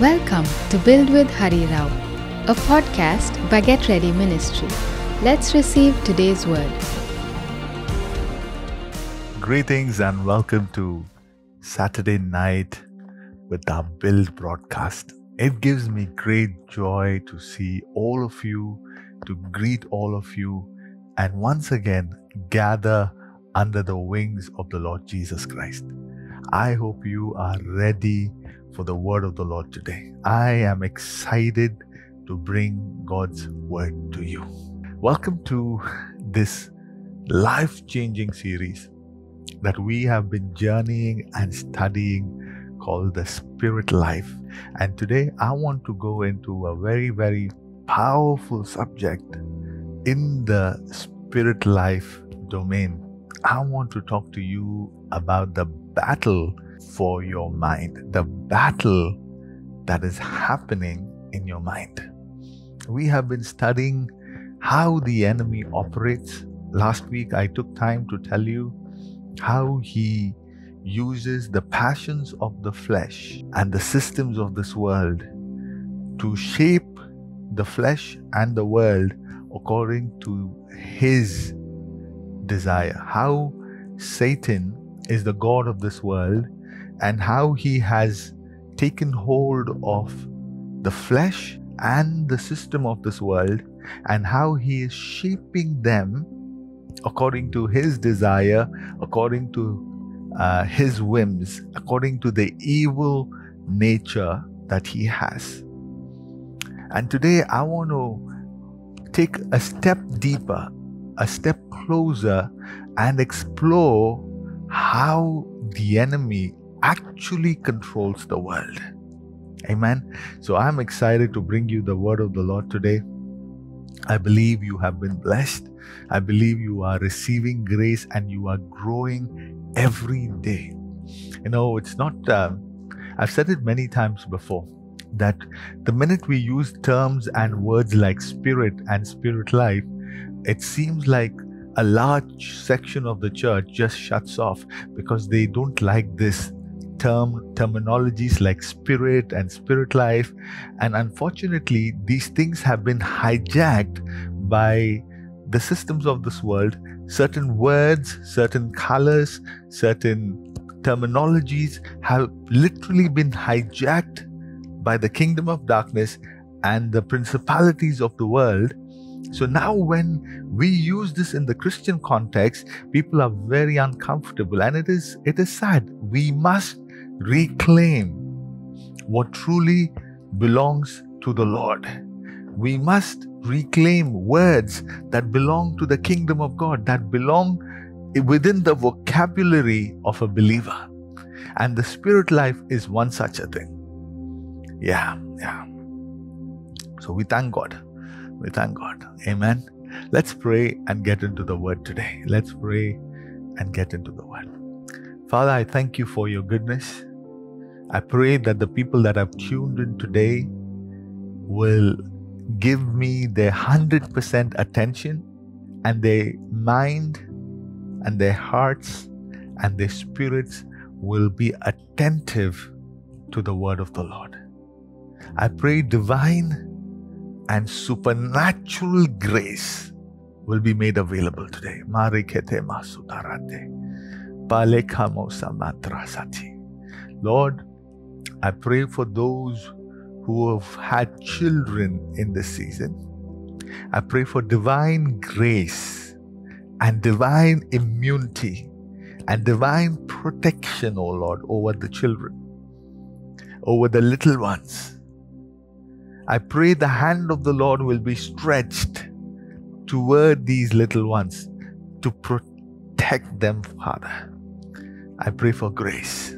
Welcome to Build with Hari Rao, a podcast by Get Ready Ministry. Let's receive today's word. Greetings and welcome to Saturday night with our Build broadcast. It gives me great joy to see all of you, to greet all of you, and once again gather under the wings of the Lord Jesus Christ. I hope you are ready for the word of the Lord today. I am excited to bring God's word to you. Welcome to this life-changing series that we have been journeying and studying called the Spirit Life. And today I want to go into a very, very powerful subject in the Spirit Life domain. I want to talk to you about the battle for your mind, the battle that is happening in your mind. We have been studying how the enemy operates. Last week, I took time to tell you how he uses the passions of the flesh and the systems of this world to shape the flesh and the world according to his desire. How Satan is the god of this world and how he has taken hold of the flesh and the system of this world and how he is shaping them according to his desire, according to his whims, according to the evil nature that he has. And today I want to take a step deeper, a step closer, and explore how the enemy actually controls the world. Amen. So I'm excited to bring you the word of the Lord today. I believe you have been blessed. I believe you are receiving grace and you are growing every day. You know, it's not, I've said it many times before, that the minute we use terms and words like spirit and spirit life, it seems like a large section of the church just shuts off because they don't like this terminologies like spirit and spirit life. And unfortunately, these things have been hijacked by the systems of this world. Certain words, certain colors, certain terminologies have literally been hijacked by the kingdom of darkness and the principalities of the world. So now when we use this in the Christian context, people are very uncomfortable, and it is sad. We must reclaim what truly belongs to the Lord. We must reclaim words that belong to the kingdom of God, that belong within the vocabulary of a believer. And the spirit life is one such a thing. Yeah. So we thank God. We thank God. Amen. Let's pray and get into the word today. Let's pray and get into the word. Father, I thank you for your goodness. I pray that the people that have tuned in today will give me their 100% attention, and their mind and their hearts and their spirits will be attentive to the word of the Lord. I pray divine and supernatural grace will be made available today. Palekamo Samatrasati. Lord, I pray for those who have had children in this season. I pray for divine grace and divine immunity and divine protection, O Lord, over the children, over the little ones. I pray the hand of the Lord will be stretched toward these little ones to protect them, Father. I pray for grace.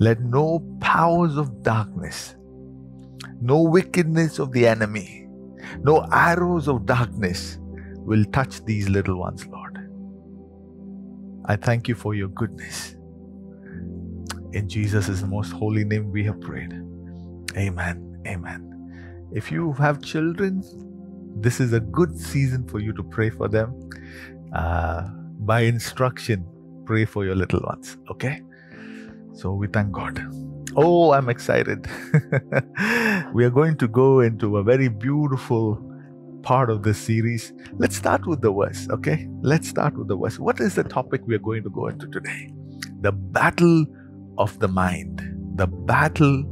Let no powers of darkness, no wickedness of the enemy, no arrows of darkness will touch these little ones, Lord. I thank you for your goodness. In Jesus' most holy name we have prayed. Amen. Amen. If you have children, this is a good season for you to pray for them. By instruction, pray for your little ones. Okay? So we thank God. Oh, I'm excited. We are going to go into a very beautiful part of this series. Let's start with the verse, okay? Let's start with the verse. What is the topic we are going to go into today? The battle of the mind. The battle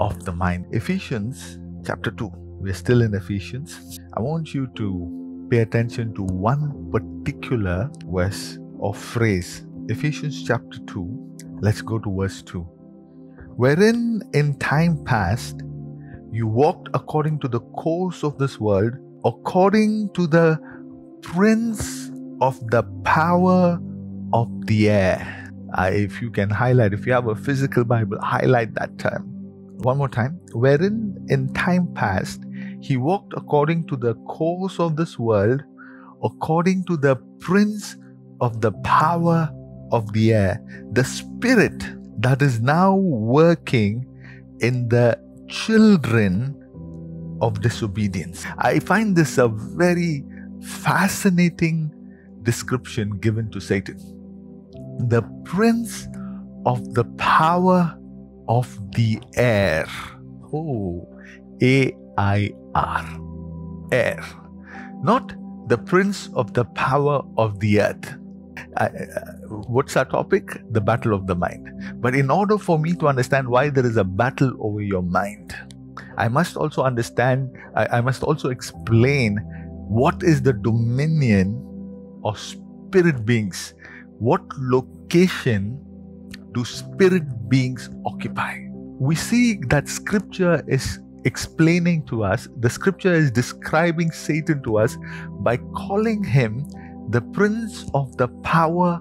of the mind. Ephesians chapter 2. We're still in Ephesians. I want you to pay attention to one particular verse or phrase. Ephesians chapter 2. Let's go to verse 2. Wherein in time past you walked according to the course of this world, according to the prince of the power of the air. If you can highlight, if you have a physical Bible, highlight that term. One more time. Wherein in time past he walked according to the course of this world, according to the prince of the power of the air, the spirit that is now working in the children of disobedience. I find this a very fascinating description given to Satan. The prince of the power of the air. Oh, A-I-R. Air. Not the prince of the power of the earth. What's our topic? The battle of the mind. But in order for me to understand why there is a battle over your mind, I must also understand, I must also explain what is the dominion of spirit beings. What location do spirit beings occupy? We see that scripture is explaining to us, the scripture is describing Satan to us by calling him the prince of the power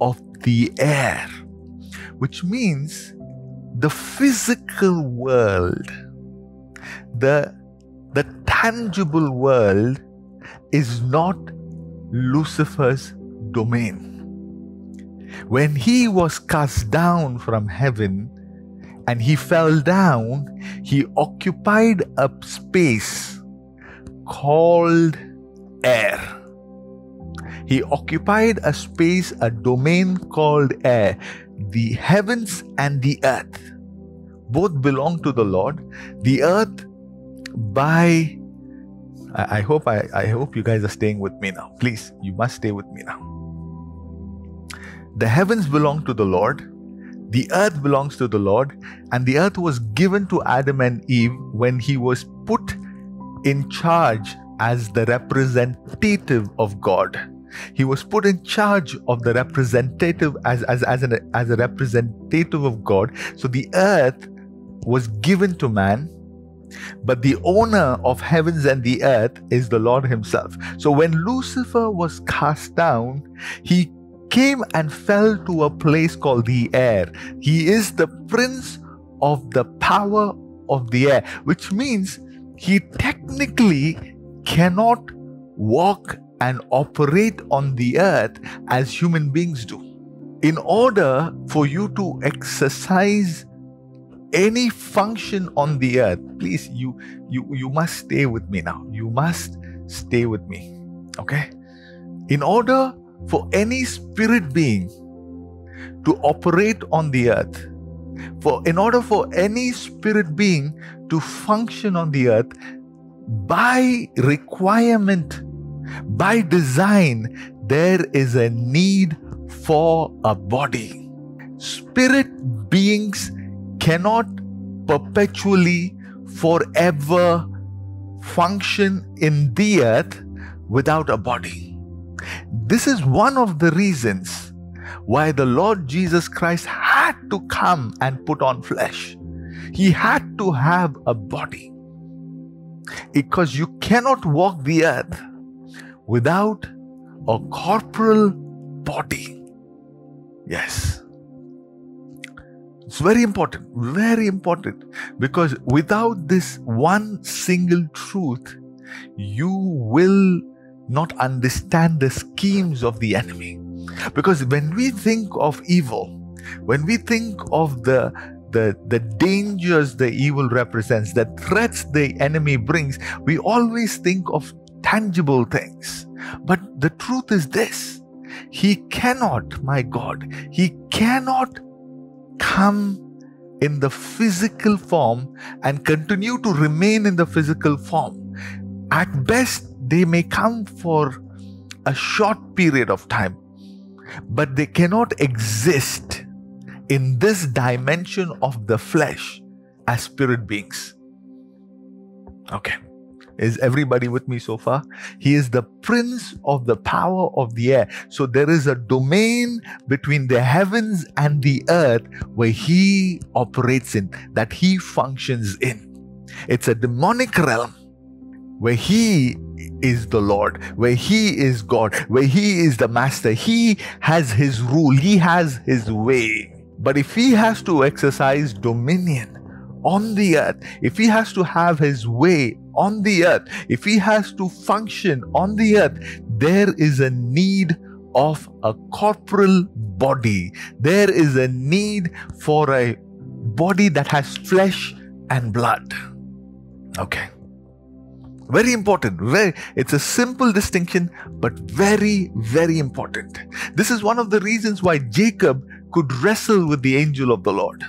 of the air, which means the physical world, the tangible world is not Lucifer's domain. When he was cast down from heaven and he fell down, he occupied a space called air. He occupied a space, a domain called air. The heavens and the earth both belong to the Lord. The earth by, I hope you guys are staying with me now. Please, you must stay with me now. The heavens belong to the Lord. The earth belongs to the Lord. And the earth was given to Adam and Eve when he was put in charge as the representative of God. He was put in charge of the representative as a representative of God. So the earth was given to man, but the owner of heavens and the earth is the Lord himself. So when Lucifer was cast down, he came and fell to a place called the air. He is the prince of the power of the air, which means he technically cannot walk and operate on the earth as human beings do. In order for you to exercise any function on the earth, please, you must stay with me now. You must stay with me, okay? In order for any spirit being to operate on the earth, in order for any spirit being to function on the earth, by requirement, by design, there is a need for a body. Spirit beings cannot perpetually, forever function in the earth without a body. This is one of the reasons why the Lord Jesus Christ had to come and put on flesh. He had to have a body, because you cannot walk the earth without a corporal body. Yes. It's very important, because without this one single truth, you will not understand the schemes of the enemy. Because when we think of evil, when we think of the dangers the evil represents, the threats the enemy brings, we always think of tangible things. But the truth is this: he cannot, my God, he cannot come in the physical form and continue to remain in the physical form. At best, they may come for a short period of time, but they cannot exist in this dimension of the flesh as spirit beings. Okay. Is everybody with me so far? He is the prince of the power of the air. So there is a domain between the heavens and the earth where he operates in, that he functions in. It's a demonic realm where he is the Lord, where he is God, where he is the master. He has his rule. He has his way. But if he has to exercise dominion on the earth, if he has to have his way on the earth, if he has to function on the earth, there is a need of a corporal body. There is a need for a body that has flesh and blood. Okay. Very important. It's a simple distinction, but very, very important. This is one of the reasons why Jacob could wrestle with the angel of the Lord.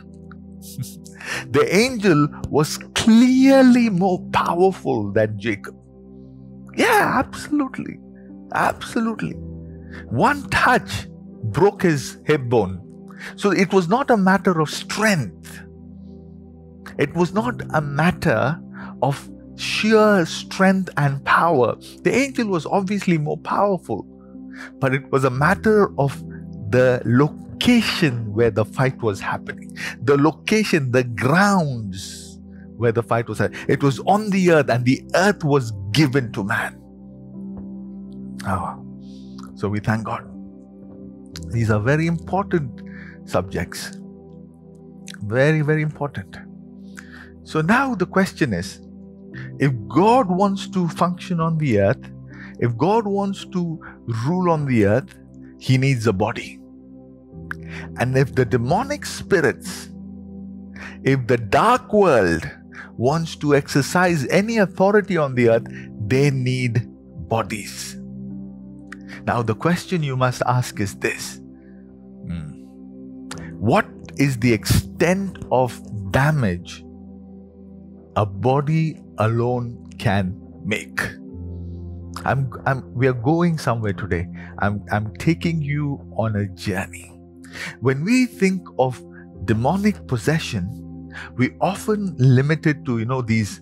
The angel was clearly more powerful than Jacob. Yeah, absolutely. Absolutely. One touch broke his hip bone. So it was not a matter of strength. It was not a matter of sheer strength and power. The angel was obviously more powerful, but it was a matter of the location where the fight was happening. The location, the grounds where the fight was happening. It was on the earth, and the earth was given to man. Oh, so we thank God. These are very important subjects. Very, very important. So now the question is, if God wants to function on the earth, if God wants to rule on the earth, he needs a body. And if the demonic spirits, if the dark world wants to exercise any authority on the earth, they need bodies. Now the question you must ask is this: what is the extent of damage a body alone can make? We are going somewhere today. I'm taking you on a journey. When we think of demonic possession, we often limit it to, these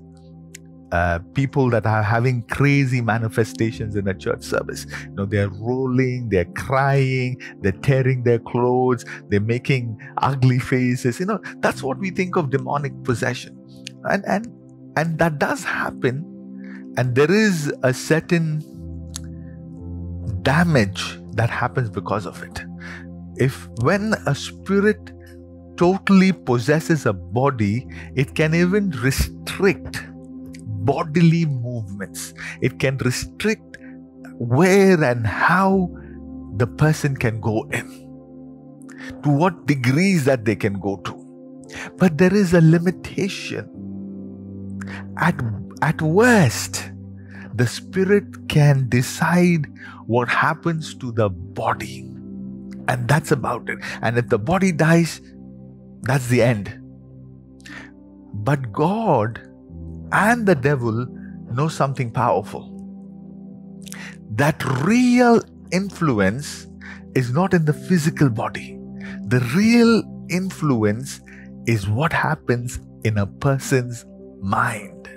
people that are having crazy manifestations in a church service. They're rolling, they're crying, they're tearing their clothes, they're making ugly faces. That's what we think of demonic possession. And that does happen. And there is a certain damage that happens because of it. When a spirit totally possesses a body, it can even restrict bodily movements. It can restrict where and how the person can go in, to what degrees that they can go to. But there is a limitation. At worst, the spirit can decide what happens to the body. And that's about it. And if the body dies, that's the end. But God and the devil know something powerful. That real influence is not in the physical body. The real influence is what happens in a person's mind.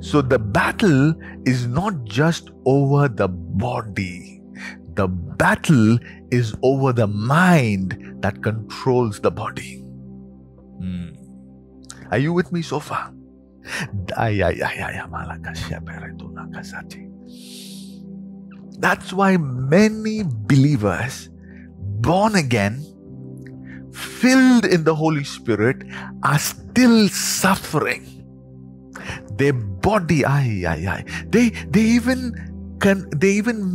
So the battle is not just over the body. The battle is over the mind that controls the body. Are you with me so far? That's why many believers, born again, filled in the Holy Spirit, are still suffering. Their body, they even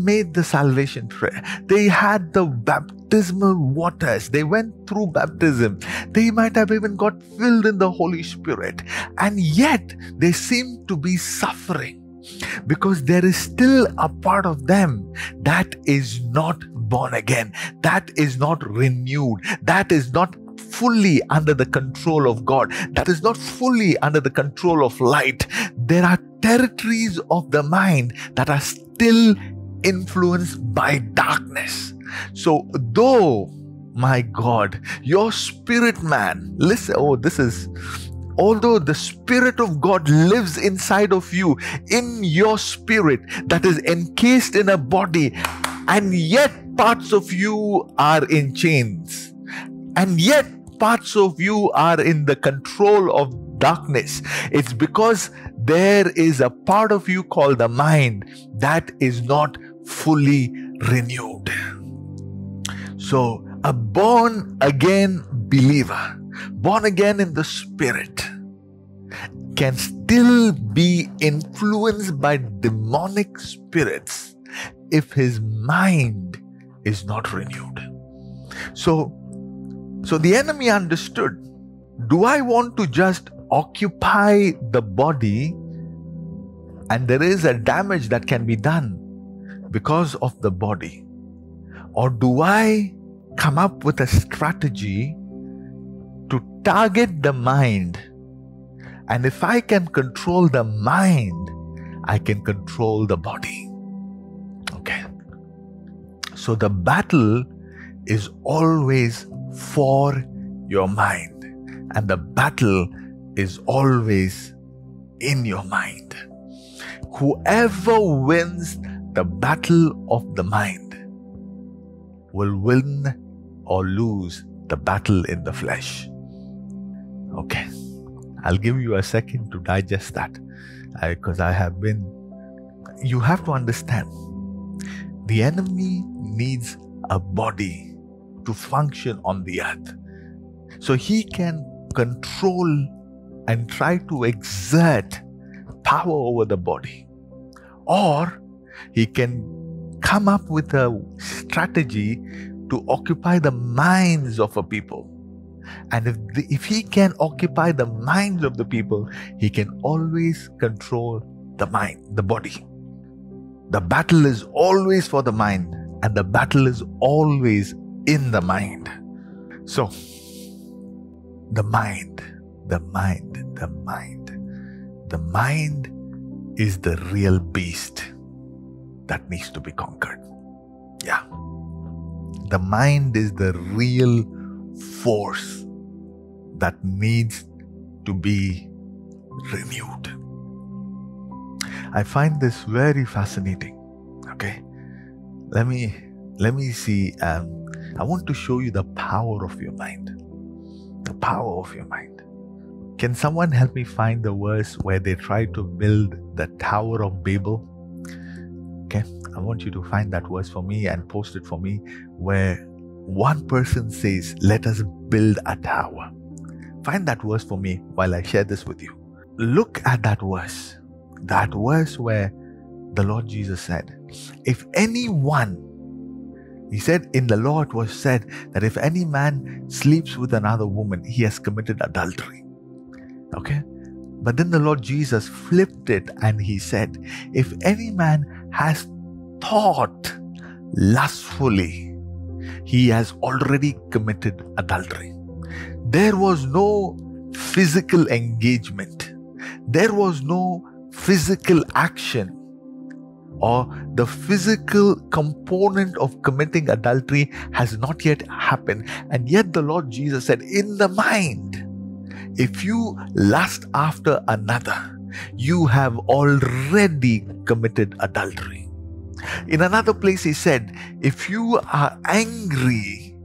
made the salvation prayer. They had the baptismal waters. They went through baptism. They might have even got filled in the Holy Spirit. And yet, they seem to be suffering. because there is still a part of them that is not born again, that is not renewed, that is not fully under the control of God, that is not fully under the control of light. There are territories of the mind that are still influenced by darkness. So though, my God, your spirit man, listen, although the Spirit of God lives inside of you, in your spirit that is encased in a body, and yet parts of you are in chains, and yet parts of you are in the control of darkness. It's because there is a part of you called the mind that is not fully renewed. So a born again believer, born again in the Spirit, can still be influenced by demonic spirits if his mind is not renewed. So the enemy understood, do I want to just occupy the body? And there is a damage that can be done because of the body. Or do I come up with a strategy to target the mind? And if I can control the mind, I can control the body. Okay. So the battle is always for your mind, and the battle is always in your mind. Whoever wins the battle of the mind will win or lose the battle in the flesh. Okay, I'll give you a second to digest that, because you have to understand, the enemy needs a body to function on the earth. So he can control and try to exert power over the body, or he can come up with a strategy to occupy the minds of a people. And if he can occupy the minds of the people, he can always control the mind, the body. The battle is always for the mind, and the battle is always in the mind. So, the mind is the real beast that needs to be conquered. Yeah. The mind is the real force that needs to be renewed. I find this very fascinating. Okay. Let me see. I want to show you the power of your mind. The power of your mind. Can someone help me find the verse where they try to build the Tower of Babel? Okay, I want you to find that verse for me and post it for me, where one person says, let us build a tower. Find that verse for me while I share this with you. Look at that verse where the Lord Jesus said, if anyone, he said, in the law it was said that if any man sleeps with another woman, he has committed adultery. Okay? But then the Lord Jesus flipped it and he said, if any man has thought lustfully, he has already committed adultery. There was no physical engagement. There was no physical action, or the physical component of committing adultery has not yet happened. And yet the Lord Jesus said, in the mind, if you lust after another, you have already committed adultery. In another place he said, if you are angry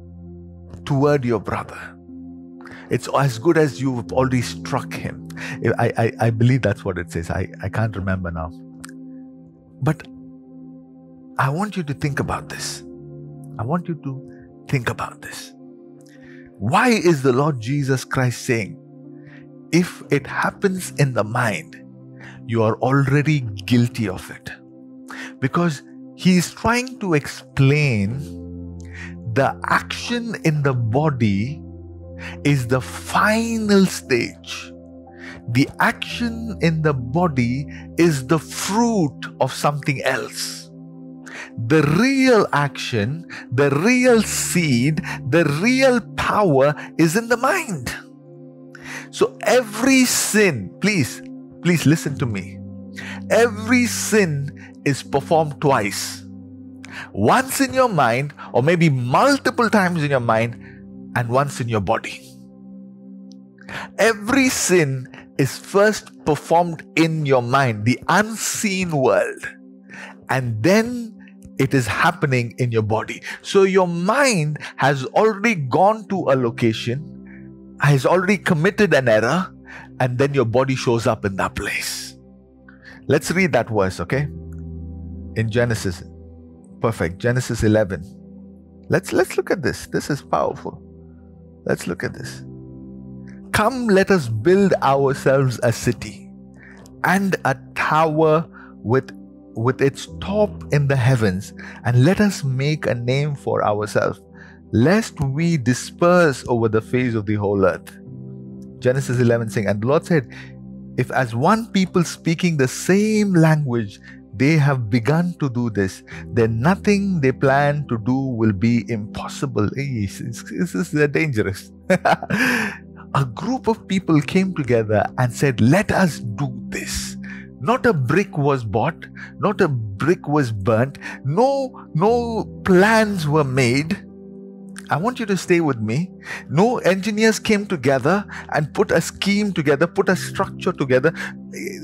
toward your brother, it's as good as you've already struck him. I believe that's what it says. I can't remember now. But I want you to think about this. I want you to think about this. Why is the Lord Jesus Christ saying, if it happens in the mind, you are already guilty of it? Because he is trying to explain the action in the body is the final stage. The action in the body is the fruit of something else. The real action, the real seed, the real power is in the mind. So every sin, please listen to me. Every sin is performed twice. Once in your mind, or maybe multiple times in your mind, and once in your body. Every sin is first performed in your mind, the unseen world, and then it is happening in your body. So your mind has already gone to a location, has already committed an error, and then your body shows up in that place. Let's read that verse, okay? In Genesis. Perfect. Genesis 11. Let's look at this. This is powerful. Let's look at this. Come, let us build ourselves a city and a tower with its top in the heavens, and let us make a name for ourselves, lest we disperse over the face of the whole earth. Genesis 11 saying, and the Lord said, if as one people speaking the same language, they have begun to do this, then nothing they plan to do will be impossible. This is dangerous. A group of people came together and said, let us do this. Not a brick was bought, not a brick was burnt, no plans were made. I want you to stay with me. No engineers came together and put a scheme together, put a structure together.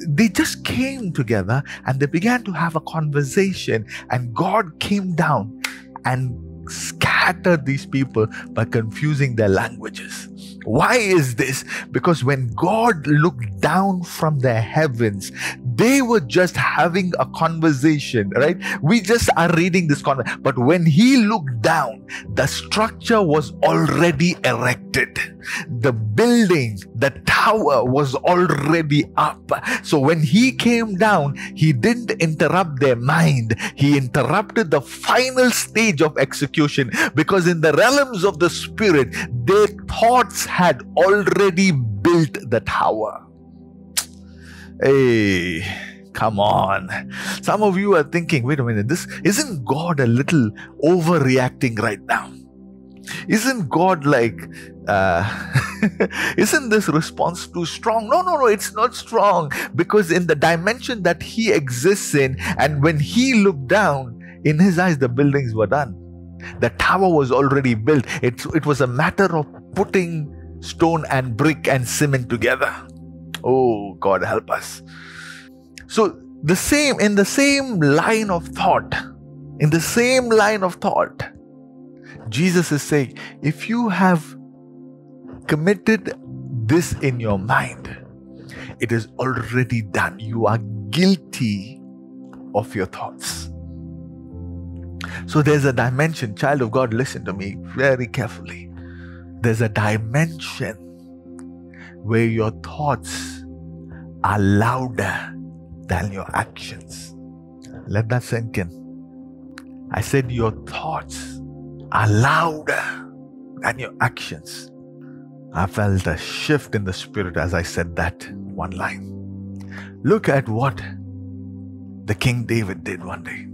They just came together and they began to have a conversation, and God came down and scattered these people by confusing their languages. Why is this? Because when God looked down from the heavens, they were just having a conversation, right? We just are reading this conversation. But when he looked down, the structure was already erected. The building, the tower was already up. So when he came down, he didn't interrupt their mind. He interrupted the final stage of execution, because in the realms of the spirit, their thoughts had already built the tower. Hey, come on. Some of you are thinking, wait a minute, this isn't God a little overreacting right now? Isn't God like, isn't this response too strong? No, it's not strong, because in the dimension that he exists in, and when he looked down, in his eyes, the buildings were done. The tower was already built. It was a matter of putting stone and brick and cement together. Oh, God help us. So in the same line of thought, Jesus is saying, if you have committed this in your mind, it is already done. You are guilty of your thoughts. So there's a dimension, child of God, listen to me very carefully. There's a dimension where your thoughts are louder than your actions. Let that sink in. I said your thoughts are louder than your actions. I felt a shift in the spirit as I said that one line. Look at what the King David did one day.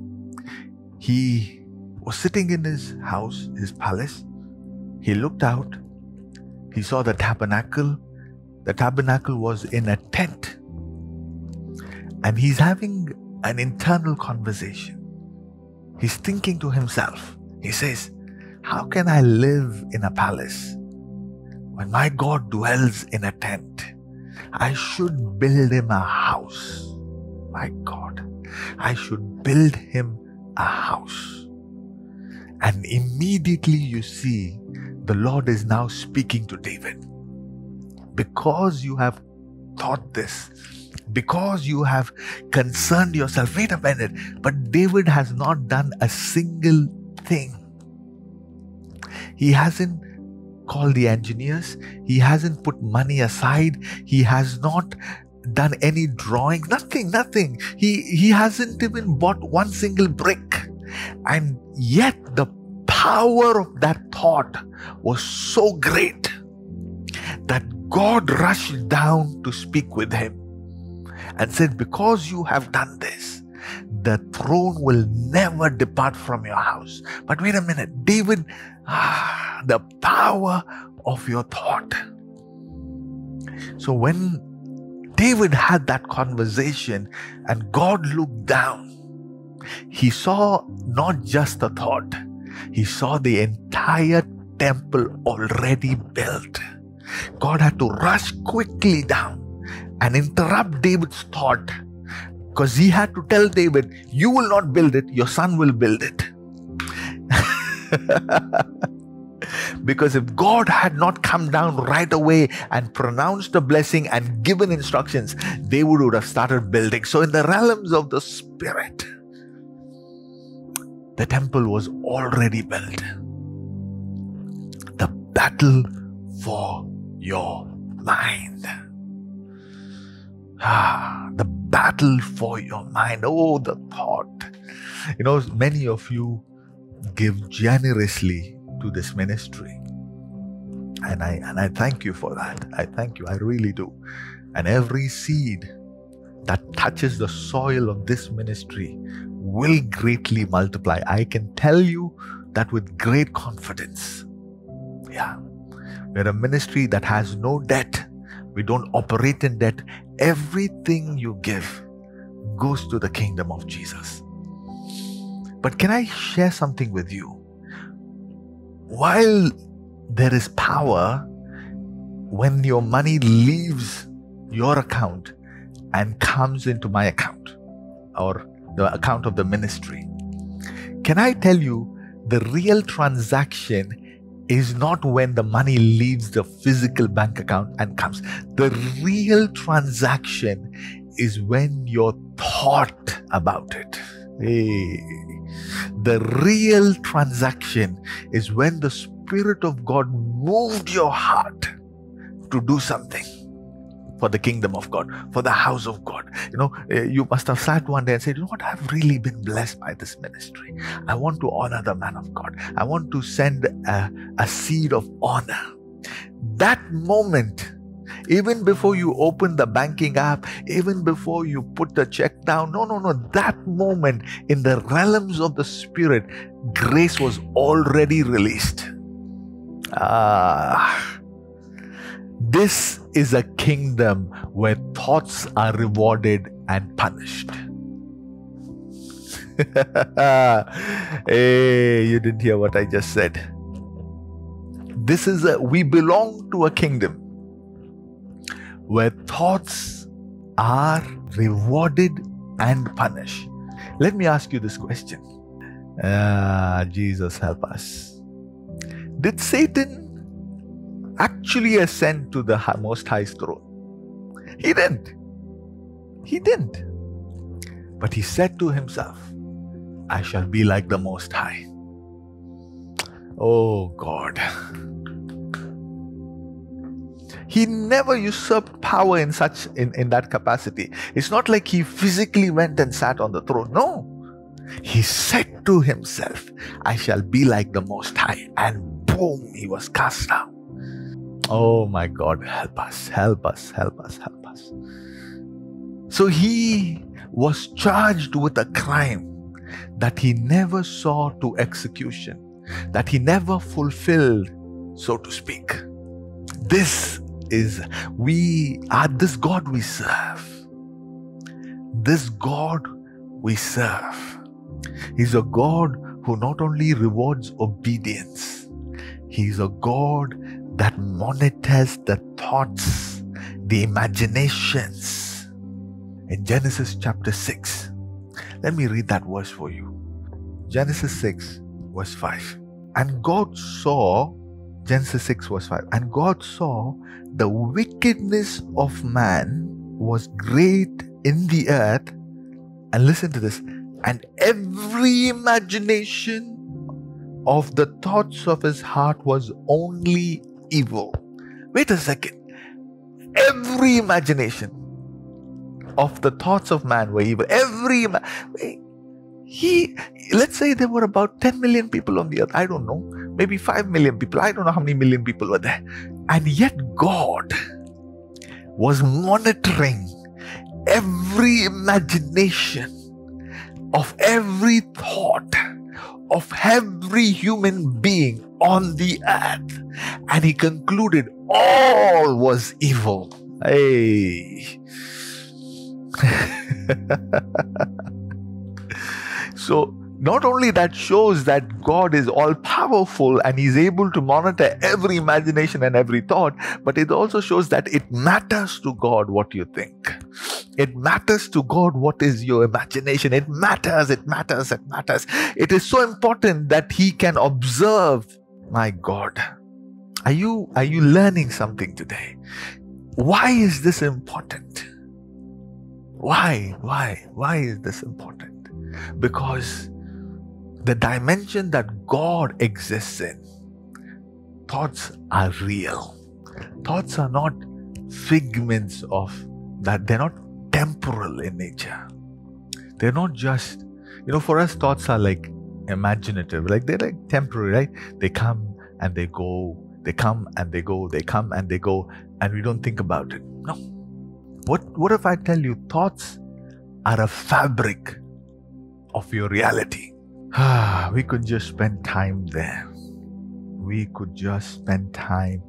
He was sitting in his house, his palace. He looked out. He saw the tabernacle. The tabernacle was in a tent. And he's having an internal conversation. He's thinking to himself. He says, how can I live in a palace when my God dwells in a tent? I should build him a house. My God, I should build him a house. And immediately you see the Lord is now speaking to David. Because you have thought this, because you have concerned yourself, wait a minute, but David has not done a single thing. He hasn't called the engineers. He hasn't put money aside. He has not done any drawing, nothing. He hasn't even bought one single brick. And yet the power of that thought was so great that God rushed down to speak with him and said, because you have done this, the throne will never depart from your house. But wait a minute, David, the power of your thought. So when David had that conversation and God looked down, he saw not just the thought, he saw the entire temple already built. God had to rush quickly down and interrupt David's thought, because he had to tell David, you will not build it, your son will build it. Because if God had not come down right away and pronounced a blessing and given instructions, they would have started building. So in the realms of the Spirit, the temple was already built. The battle for your mind. The battle for your mind. Oh, the thought. You know, many of you give generously to this ministry, and I thank you for that. I thank you, I really do. And every seed that touches the soil of this ministry will greatly multiply. I can tell you that with great confidence. Yeah, we're a ministry that has no debt. We don't operate in debt. Everything you give goes to the kingdom of Jesus. But can I share something with you? While there is power, when your money leaves your account and comes into my account or the account of the ministry, can I tell you, the real transaction is not when the money leaves the physical bank account and comes. The real transaction is when your thought about it. Hey. The real transaction is when the Spirit of God moved your heart to do something for the kingdom of God, for the house of God. You know, you must have sat one day and said, Lord, I've really been blessed by this ministry. I want to honor the man of God. I want to send a seed of honor. That moment, even before you open the banking app, even before you put the check down, no. That moment, in the realms of the Spirit, grace was already released. This is a kingdom where thoughts are rewarded and punished. Hey, you didn't hear what I just said. This is we belong to a kingdom where thoughts are rewarded and punished. Let me ask you this question. Jesus help us. Did Satan actually ascend to the Most High's throne? He didn't. He didn't. But he said to himself, I shall be like the Most High. Oh God. He never usurped power in such in that capacity. It's not like he physically went and sat on the throne. No. He said to himself, I shall be like the Most High. And boom, he was cast down. Oh my God, help us, help us, help us, help us. So he was charged with a crime that he never saw to execution, that he never fulfilled, so to speak. This God we serve. This God we serve is a God who not only rewards obedience, He is a God that monitors the thoughts, the imaginations. In Genesis chapter 6, let me read that verse for you. Genesis 6 verse 5. Genesis 6 verse 5. And God saw the wickedness of man was great in the earth. And listen to this. And every imagination of the thoughts of his heart was only evil. Wait a second. Every imagination of the thoughts of man were evil. Let's say there were about 10 million people on the earth. I don't know. Maybe 5 million people. I don't know how many million people were there. And yet God was monitoring every imagination of every thought of every human being on the earth, and he concluded all was evil. Hey. So not only that shows that God is all powerful and he's able to monitor every imagination and every thought, but it also shows that it matters to God what you think. It matters to God what is your imagination. It matters, it matters, it matters. It is so important that he can observe. My God, are you learning something today? Why is this important? Why is this important? Because the dimension that God exists in, thoughts are real. Thoughts are not figments of that. They're not temporal in nature. They're not just, for us, thoughts are like imaginative, like they're like temporary, right? They come and they go, they come and they go, they come and they go, and we don't think about it. No. What if I tell you thoughts are a fabric of your reality? We could just spend time there. We could just spend time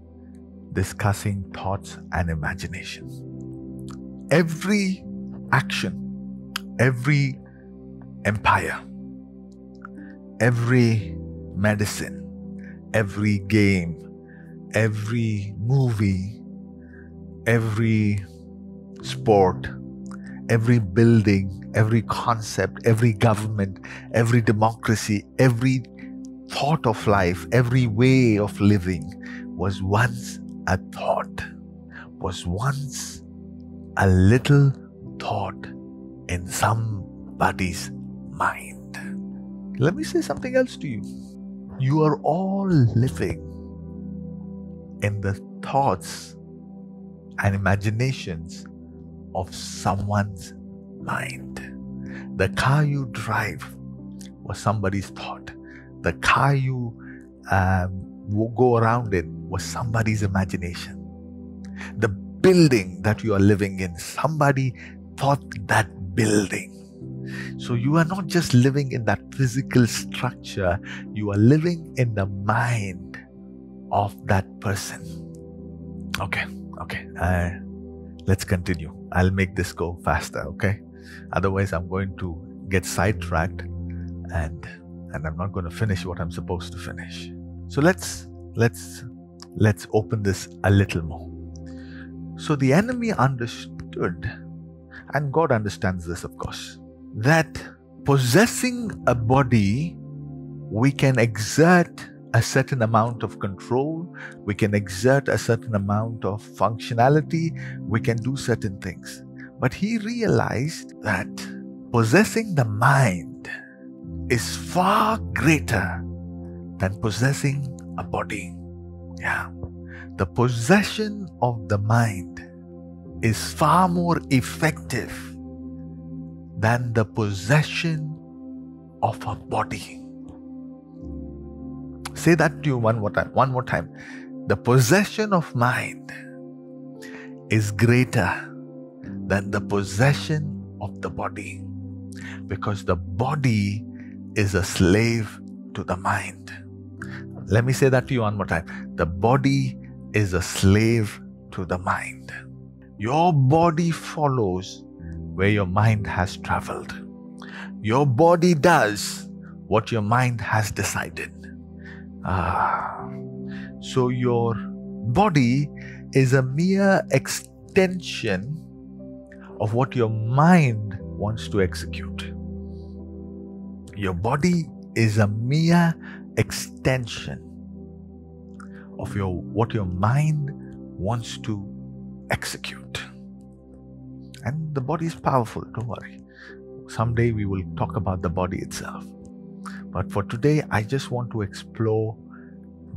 discussing thoughts and imagination. Every action, every empire, every medicine, every game, every movie, every sport, every building, every concept, every government, every democracy, every thought of life, every way of living was once a thought, was once a little thought in somebody's mind. Let me say something else to you. You are all living in the thoughts and imaginations of someone's mind. The car you drive was somebody's thought. The car you go around in was somebody's imagination. The building that you are living in, somebody thought that building. So you are not just living in that physical structure, you are living in the mind of that person. Okay. Let's continue. I'll make this go faster, okay? Otherwise, I'm going to get sidetracked and I'm not going to finish what I'm supposed to finish. So let's open this a little more. So the enemy understood, and God understands this, of course, that possessing a body, we can exert a certain amount of control, we can exert a certain amount of functionality, we can do certain things. But he realized that possessing the mind is far greater than possessing a body. Yeah. The possession of the mind is far more effective than the possession of a body. Say that to you one more time. The possession of mind is greater than the possession of the body, because the body is a slave to the mind. Let me say that to you one more time. The body is a slave to the mind. Your body follows where your mind has traveled. Your body does what your mind has decided. So your body is a mere extension of what your mind wants to execute. Your body is a mere extension of what your mind wants to execute. And the body is powerful, don't worry. Someday we will talk about the body itself. But for today, I just want to explore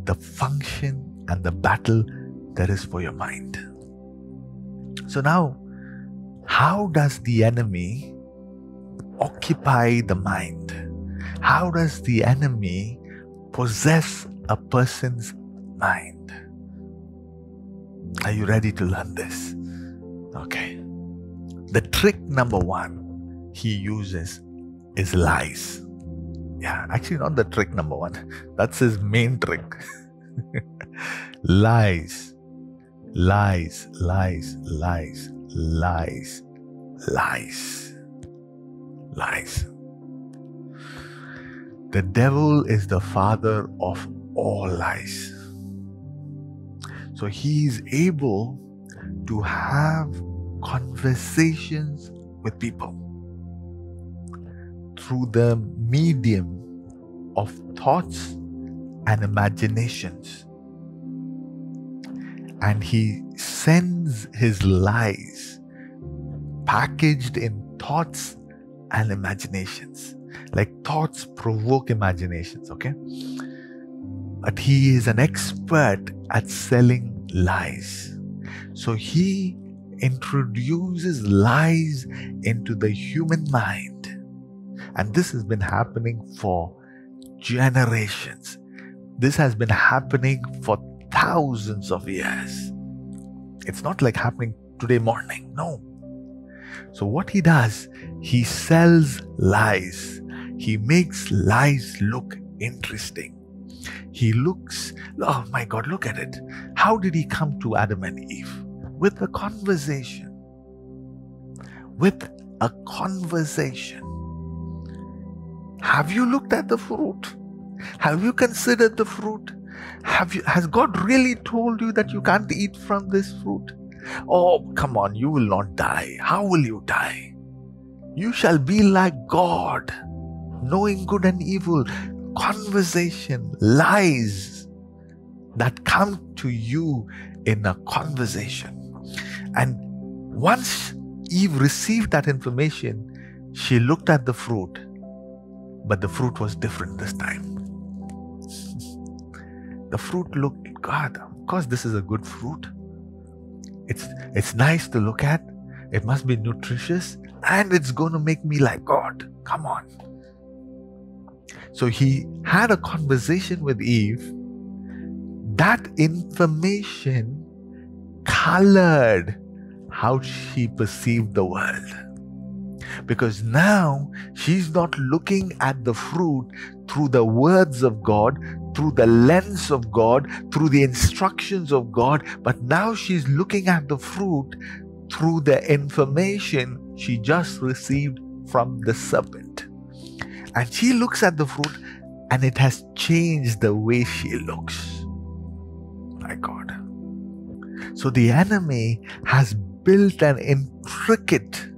the function and the battle there is for your mind. So now, how does the enemy occupy the mind? How does the enemy possess a person's mind? Are you ready to learn this? Okay. The trick number one he uses is lies. Yeah, actually not the trick number one. That's his main trick. Lies. Lies, lies, lies, lies, lies, lies. The devil is the father of all lies. So he is able to have conversations with people through the medium of thoughts and imaginations. And he sends his lies packaged in thoughts and imaginations. Like thoughts provoke imaginations, okay? But he is an expert at selling lies. So he introduces lies into the human mind. And this has been happening for generations. This has been happening for thousands of years. It's not like happening today morning, no. So what he does, he sells lies. He makes lies look interesting. He looks, oh my God, look at it. How did he come to Adam and Eve? With a conversation. With a conversation. Have you looked at the fruit? Have you considered the fruit? Has God really told you that you can't eat from this fruit? Oh, come on, you will not die. How will you die? You shall be like God, knowing good and evil. Conversation, lies that come to you in a conversation. And once Eve received that information, she looked at the fruit, but the fruit was different this time. The fruit looked, God, of course this is a good fruit. It's nice to look at. It must be nutritious and it's going to make me like God. Come on. So he had a conversation with Eve. That information colored how she perceived the world. Because now she's not looking at the fruit through the words of God, through the lens of God, through the instructions of God, but now she's looking at the fruit through the information she just received from the serpent. And she looks at the fruit and it has changed the way she looks. My God. So the enemy has built an intricate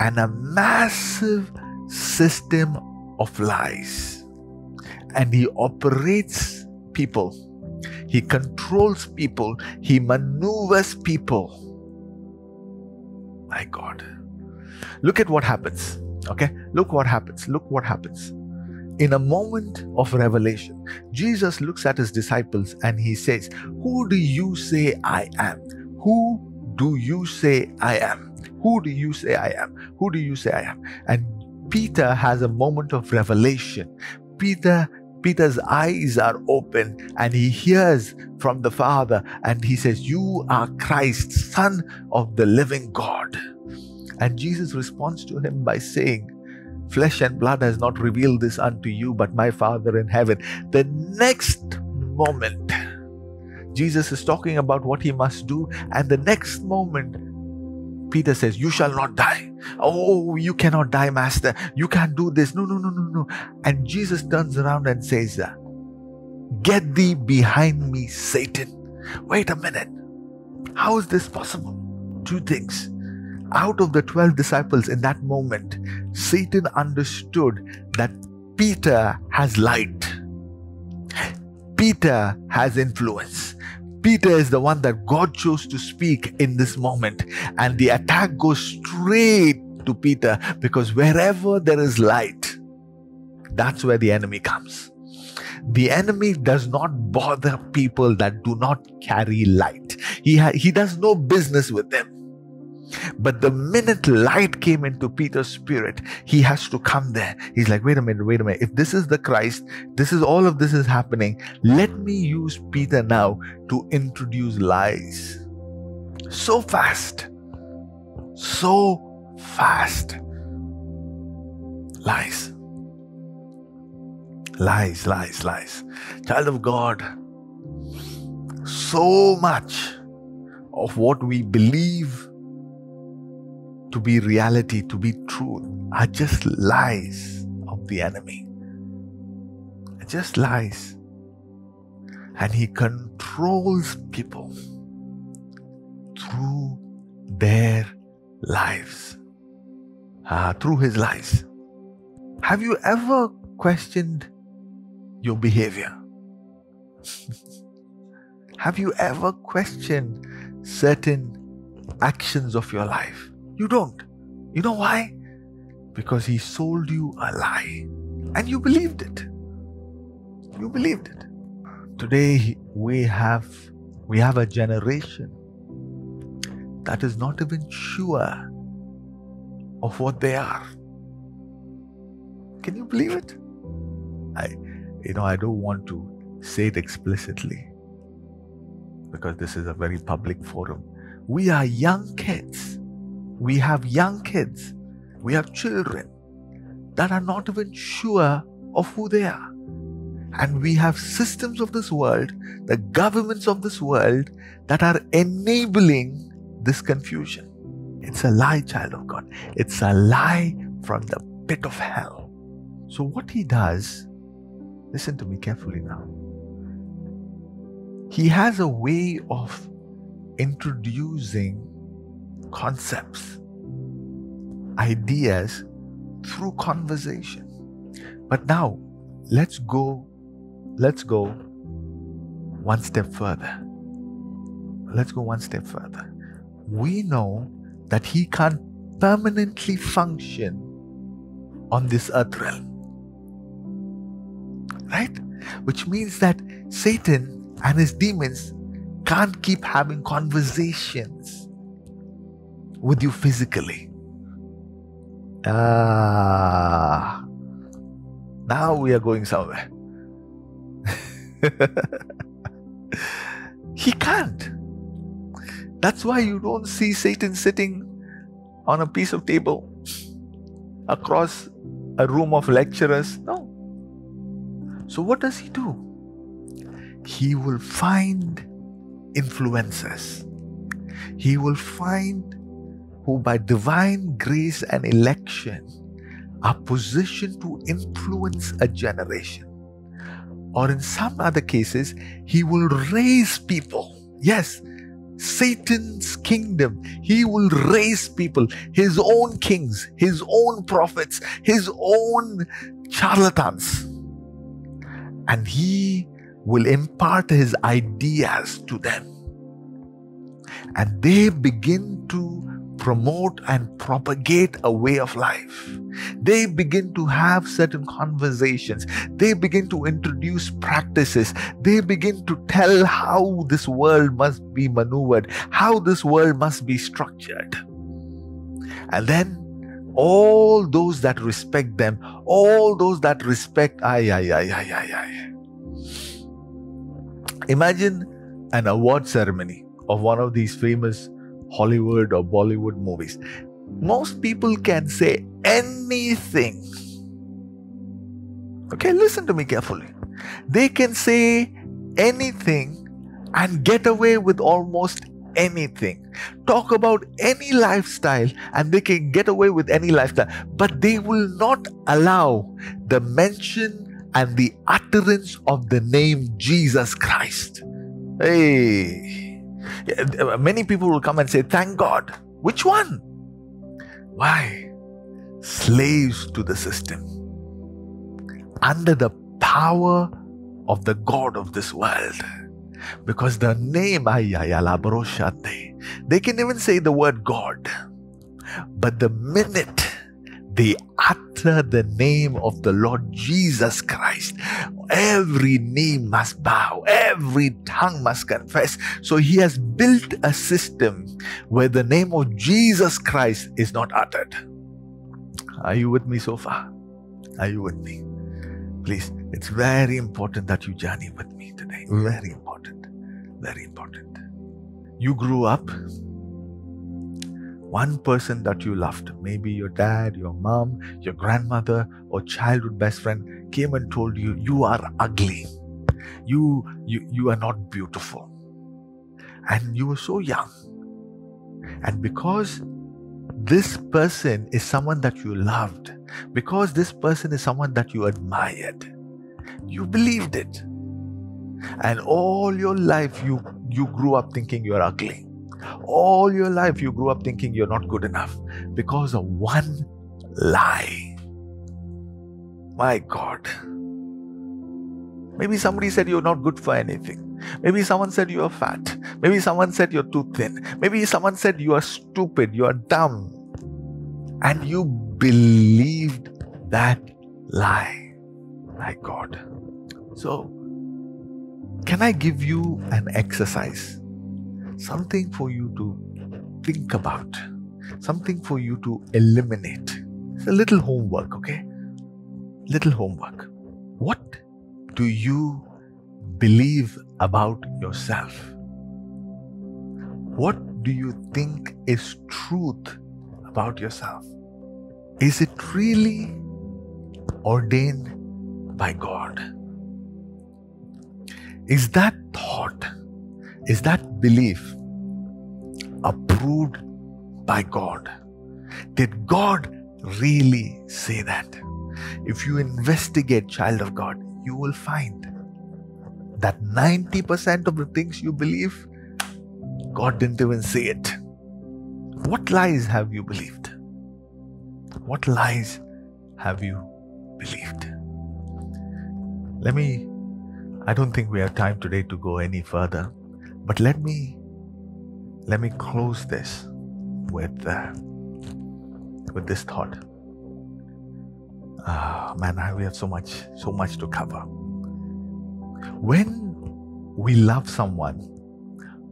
and a massive system of lies. And he operates people, he controls people, he maneuvers people. My God. Look at what happens, okay? Look what happens, look what happens. In a moment of revelation, Jesus looks at his disciples and he says, "Who do you say I am? Who do you say I am? Who do you say I am? Who do you say I am?" And Peter has a moment of revelation. Peter's eyes are open and he hears from the Father and he says, "You are Christ, Son of the living God." And Jesus responds to him by saying, "Flesh and blood has not revealed this unto you, but my Father in heaven." The next moment, Jesus is talking about what he must do, and the next moment, Peter says, "You shall not die." "Oh, you cannot die, Master. You can't do this." "No, no, no, no, no." And Jesus turns around and says, "Get thee behind me, Satan." Wait a minute. How is this possible? Two things. Out of the 12 disciples in that moment, Satan understood that Peter has light. Peter has influence. Peter is the one that God chose to speak in this moment, and the attack goes straight to Peter, because wherever there is light, that's where the enemy comes. The enemy does not bother people that do not carry light. He does no business with them. But the minute light came into Peter's spirit, he has to come there. He's like, wait a minute, wait a minute. If this is the Christ, this is all of this is happening. Let me use Peter now to introduce lies. So fast. so fast. Lies. Lies, lies, lies. Child of God, so much of what we believe to be reality, to be truth, are just lies of the enemy. Just lies. And he controls people through their lives. Through his lies. Have you ever questioned your behavior? Have you ever questioned certain actions of your life? You don't. You know why? Because he sold you a lie and you believed it. You believed it. Today we have a generation that is not even sure of what they are. Can you believe it? I don't want to say it explicitly because this is a very public forum. We are young kids. We have young kids. We have children that are not even sure of who they are. And we have systems of this world, the governments of this world, that are enabling this confusion. It's a lie, child of God. It's a lie from the pit of hell. So what he does, listen to me carefully now. He has a way of introducing concepts, ideas through conversation. But now, let's go one step further. Let's go one step further. We know that he can't permanently function on this earth realm. Right? Which means that Satan and his demons can't keep having conversations with you physically. Now we are going somewhere. He can't. That's why you don't see Satan sitting on a piece of table across a room of lecturers. No. So what does he do? He will find influencers. He will find who by divine grace and election are positioned to influence a generation. Or in some other cases, he will raise people. Yes, Satan's kingdom. He will raise people, his own kings, his own prophets, his own charlatans. And he will impart his ideas to them. And they begin to promote and propagate a way of life. They begin to have certain conversations. They begin to introduce practices. They begin to tell how this world must be maneuvered, how this world must be structured. And then all those that respect them, all those that respect, Imagine an award ceremony of one of these famous Hollywood or Bollywood movies. Most people can say anything. Okay, listen to me carefully. They can say anything and get away with almost anything. Talk about any lifestyle and they can get away with any lifestyle. But they will not allow the mention and the utterance of the name Jesus Christ. Hey. Many people will come and say, thank God. Which one? Why? Slaves to the system. Under the power of the God of this world. Because the name, they can even say the word God. But the minute they utter the name of the Lord Jesus Christ, every knee must bow, every tongue must confess. So he has built a system where the name of Jesus Christ is not uttered. Are you with me so far? Are you with me? Please, it's very important that you journey with me today. Very important. Very important. You grew up one person that you loved, maybe your dad, your mom, your grandmother, or childhood best friend, came and told you, you are ugly, you are not beautiful. And you were so young. And because this person is someone that you loved, because this person is someone that you admired, you believed it. And all your life you grew up thinking you're ugly. All your life you grew up thinking you're not good enough because of one lie. My God. Maybe somebody said you're not good for anything. Maybe someone said you are fat. Maybe someone said you're too thin. Maybe someone said you are stupid, you are dumb. And you believed that lie. My God. So, can I give you an exercise? Something for you to think about. Something for you to eliminate. It's a little homework, okay? Little homework. What do you believe about yourself? What do you think is truth about yourself? Is it really ordained by God? Is that thought, is that belief approved by God? Did God really say that? If you investigate, child of God, you will find that 90% of the things you believe, God didn't even say it. What lies have you believed? What lies have you believed? I don't think we have time today to go any further, but let me close this with this thought. Man, we have so much to cover. When we love someone,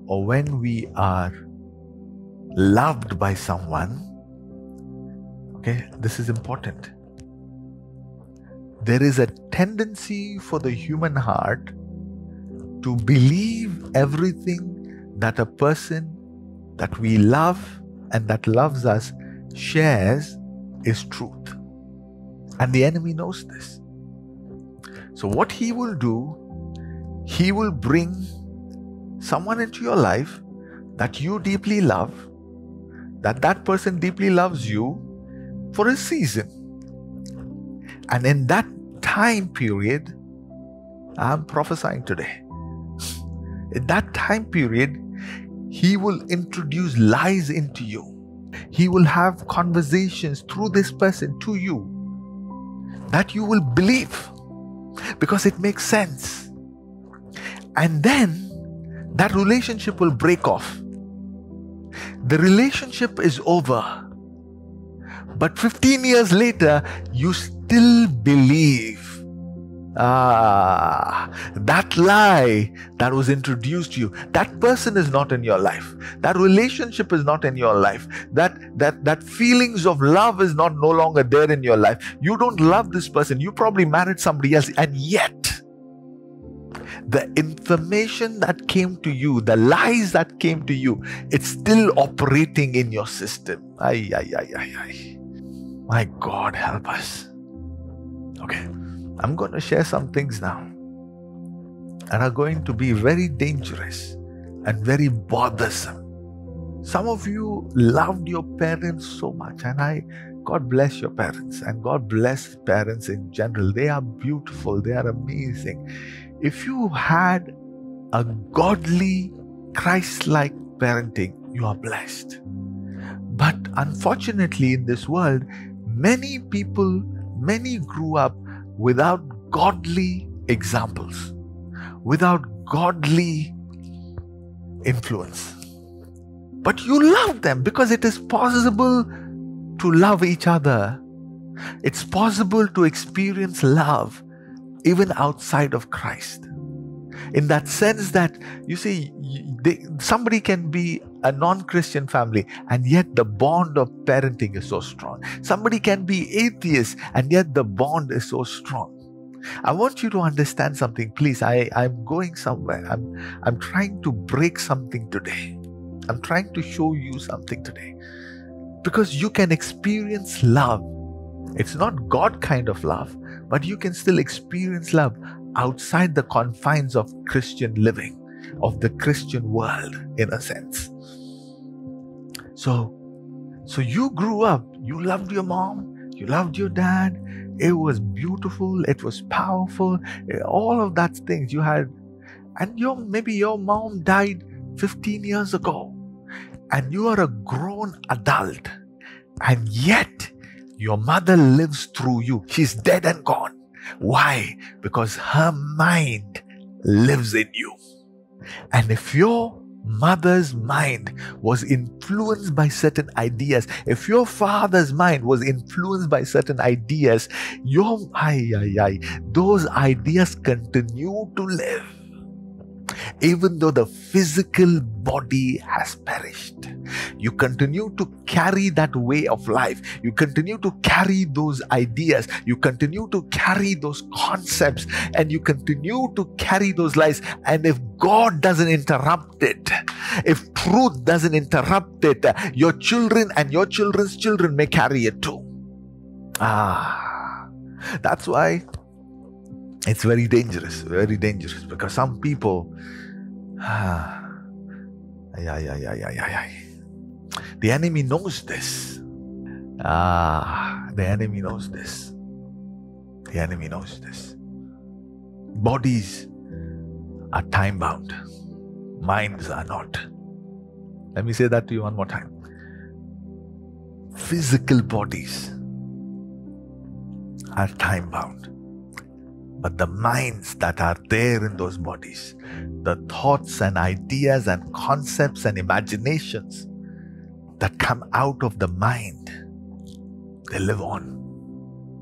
or when we are loved by someone, okay, this is important. There is a tendency for the human heart to believe everything that a person that we love and that loves us shares is truth. And the enemy knows this. So what he will do, he will bring someone into your life that you deeply love, that person deeply loves you for a season. And in that time period, I'm prophesying today, in that time period, he will introduce lies into you. He will have conversations through this person to you that you will believe because it makes sense. And then that relationship will break off. The relationship is over. But 15 years later, you still believe that lie that was introduced to you. That person is not in your life. That relationship is not in your life. That feelings of love is no longer there in your life. You don't love this person. You probably married somebody else, and yet the information that came to you, the lies that came to you, it's still operating in your system. My God, help us. Okay, I'm going to share some things now and are going to be very dangerous and very bothersome. Some of you loved your parents so much, and God bless your parents, and God bless parents in general. They are beautiful. They are amazing. If you had a godly, Christ-like parenting, you are blessed. But unfortunately, in this world, many grew up without godly examples, without godly influence. But you love them because it is possible to love each other. It's possible to experience love even outside of Christ. In that sense that, you see, somebody can be a non-Christian family and yet the bond of parenting is so strong. Somebody can be atheist and yet the bond is so strong. I want you to understand something, please. I'm going somewhere. I'm trying to break something today. I'm trying to show you something today. because you can experience love. It's not God kind of love, but you can still experience love outside the confines of Christian living, of the Christian world, in a sense. So you grew up, you loved your mom, you loved your dad. It was beautiful, it was powerful, all of that things you had. And maybe your mom died 15 years ago, and you are a grown adult, and yet your mother lives through you. She's dead and gone. Why? Because her mind lives in you. And if your mother's mind was influenced by certain ideas, if your father's mind was influenced by certain ideas, those ideas continue to live, even though the physical body has perished. You continue to carry that way of life. You continue to carry those ideas. You continue to carry those concepts, and you continue to carry those lies. And if God doesn't interrupt it, if truth doesn't interrupt it, your children and your children's children may carry it too. That's why it's very dangerous, because some people, the enemy knows this. The enemy knows this. The enemy knows this. Bodies are time bound. Minds are not. Let me say that to you one more time. Physical bodies are time bound. But the minds that are there in those bodies, the thoughts and ideas and concepts and imaginations that come out of the mind, they live on.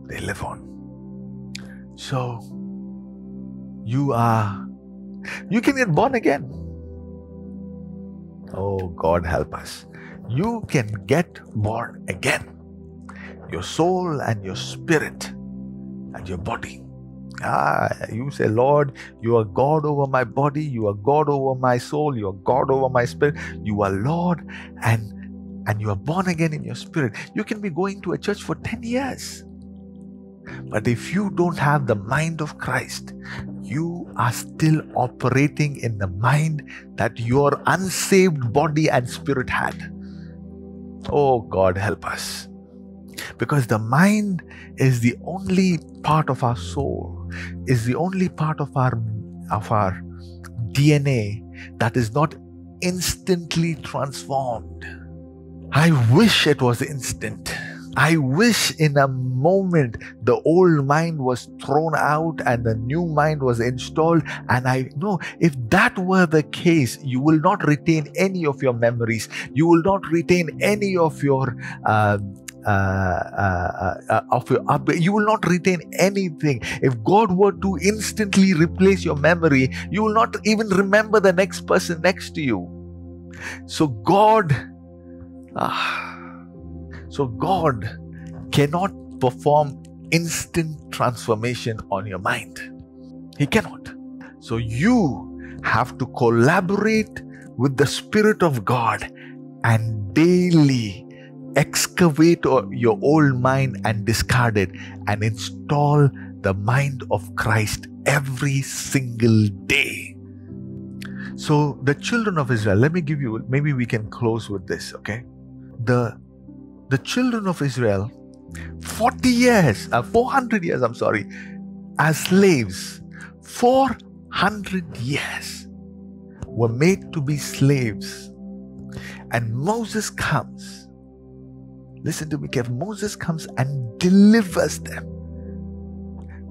They live on. So, you can get born again. Oh, God help us. You can get born again. Your soul and your spirit and your body. You say, Lord, you are God over my body, you are God over my soul, you are God over my spirit, you are Lord, and you are born again in your spirit. You can be going to a church for 10 years. But if you don't have the mind of Christ, you are still operating in the mind that your unsaved body and spirit had. Oh, God, help us. Because the mind is the only part of our soul, is the only part of our DNA that is not instantly transformed. I wish it was instant. I wish in a moment the old mind was thrown out and the new mind was installed. And I know if that were the case, you will not retain any of your memories. You will not retain any of your you will not retain anything. If God were to instantly replace your memory, you will not even remember the next person next to you. So God cannot perform instant transformation on your mind. He cannot. So you have to collaborate with the Spirit of God and daily excavate your old mind and discard it, and install the mind of Christ every single day. So the children of Israel, let me give you, maybe we can close with this, okay? The children of Israel, 400 years, as slaves, 400 years were made to be slaves. And Moses comes. Listen to me carefully. Moses comes and delivers them.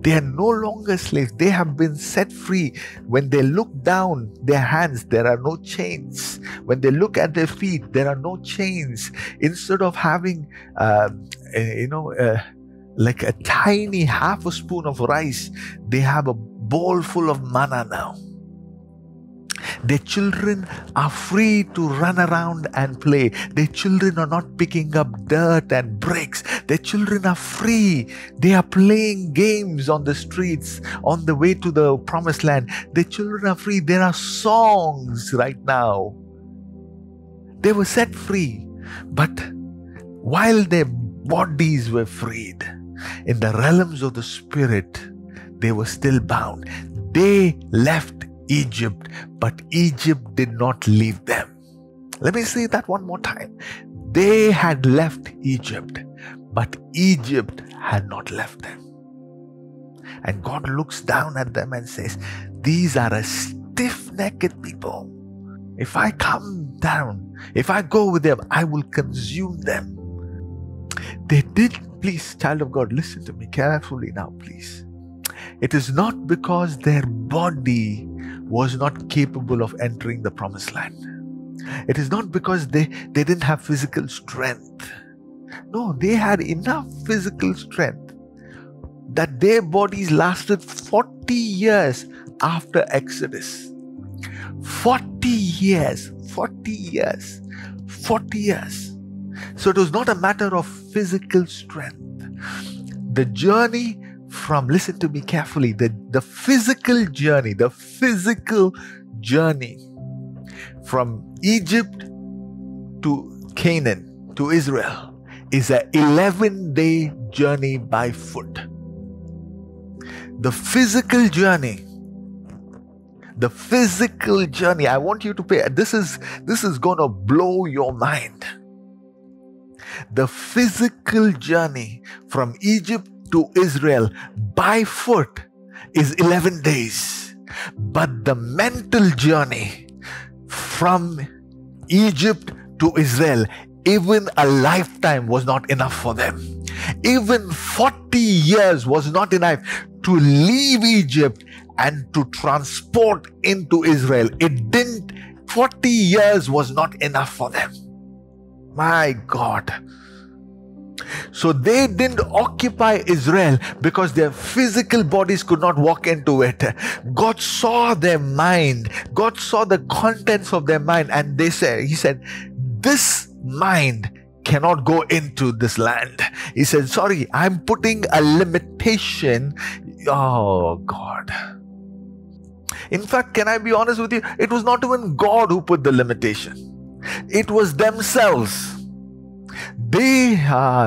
They are no longer slaves. They have been set free. When they look down their hands, there are no chains. When they look at their feet, there are no chains. Instead of having, like a tiny half a spoon of rice, they have a bowl full of manna now. Their children are free to run around and play. Their children are not picking up dirt and bricks. Their children are free. They are playing games on the streets on the way to the promised land. Their children are free. There are songs right now. They were set free. But while their bodies were freed, in the realms of the spirit, they were still bound. They left Egypt, but Egypt did not leave them. Let me say that one more time. They had left Egypt, but Egypt had not left them. And God looks down at them and says, these are a stiff-necked people. If I come down, if I go with them, I will consume them. They did, please, child of God, listen to me carefully now, please. It is not because their body was not capable of entering the promised land. It is not because they didn't have physical strength. No, they had enough physical strength that their bodies lasted 40 years after Exodus. 40 years. So it was not a matter of physical strength. The journey from, listen to me carefully, the physical journey from Egypt to Canaan, to Israel, is an 11-day journey by foot. The physical journey, I want you to pay, this is going to blow your mind. The physical journey from Egypt to Israel by foot is 11 days. But the mental journey from Egypt to Israel, even a lifetime was not enough for them. Even 40 years was not enough to leave Egypt and to transport into Israel. 40 years was not enough for them. My God. So they didn't occupy Israel because their physical bodies could not walk into it. God saw their mind. God saw the contents of their mind, and He said, this mind cannot go into this land. He said, sorry, I'm putting a limitation. Oh God. In fact, can I be honest with you? It was not even God who put the limitation. It was themselves. They,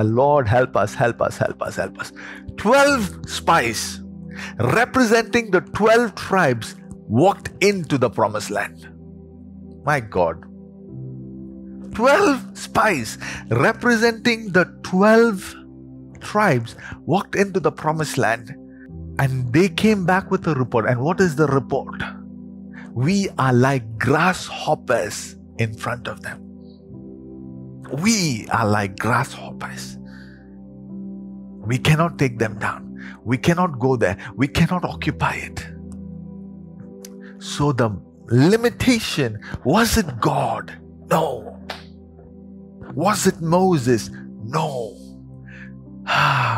Lord, help us. 12 spies representing the 12 tribes walked into the promised land. My God. 12 spies representing the 12 tribes walked into the promised land, and they came back with a report. And what is the report? We are like grasshoppers in front of them. We are like grasshoppers. We cannot take them down. We cannot go there. We cannot occupy it. So the limitation, was it God? No. Was it Moses? No.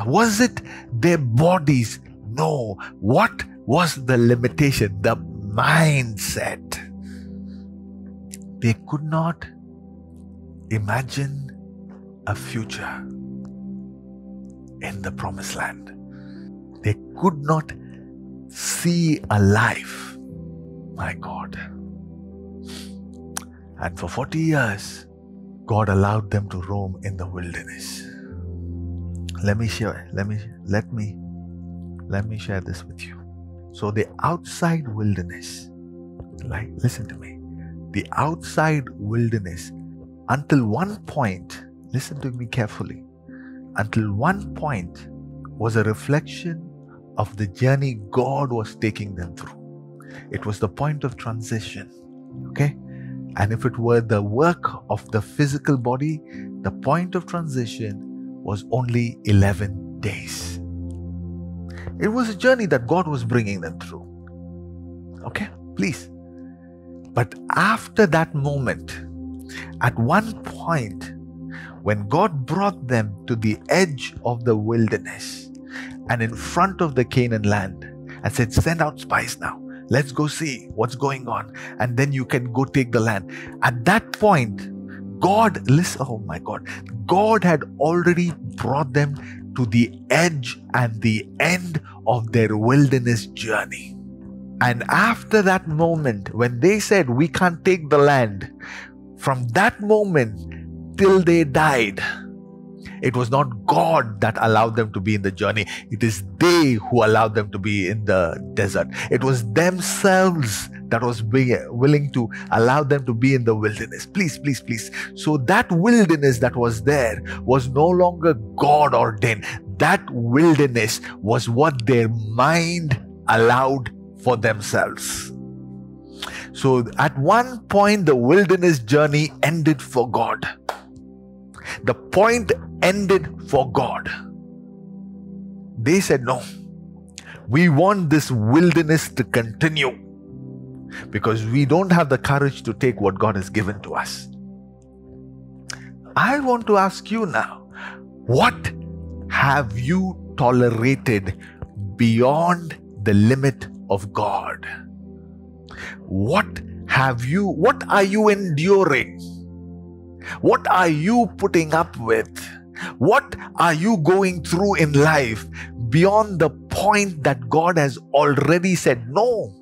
Was it their bodies? No. What was the limitation? The mindset. They could not imagine a future in the promised land. They could not see a life. My God. And for 40 years, God allowed them to roam in the wilderness. Let me share this with you. So the outside wilderness, like, listen to me, the outside wilderness, until one point, listen to me carefully, until one point was a reflection of the journey God was taking them through. It was the point of transition, okay? And if it were the work of the physical body, the point of transition was only 11 days. It was a journey that God was bringing them through, okay? Please. But after that moment, at one point, when God brought them to the edge of the wilderness and in front of the Canaan land and said, send out spies now. Let's go see what's going on, and then you can go take the land. At that point, God, listen, oh my God, God had already brought them to the edge and the end of their wilderness journey. And after that moment, when they said, we can't take the land, from that moment till they died, It was not God that allowed them to be in the journey. It is they who allowed them to be in the desert. It was themselves that was willing to allow them to be in the wilderness. Please, please, please. So that wilderness that was there was no longer God ordained. That wilderness was what their mind allowed for themselves. So at one point, the wilderness journey ended for God. The point ended for God. They said, no, we want this wilderness to continue because we don't have the courage to take what God has given to us. I want to ask you now, what have you tolerated beyond the limit of God? What are you enduring? What are you putting up with? What are you going through in life beyond the point that God has already said no?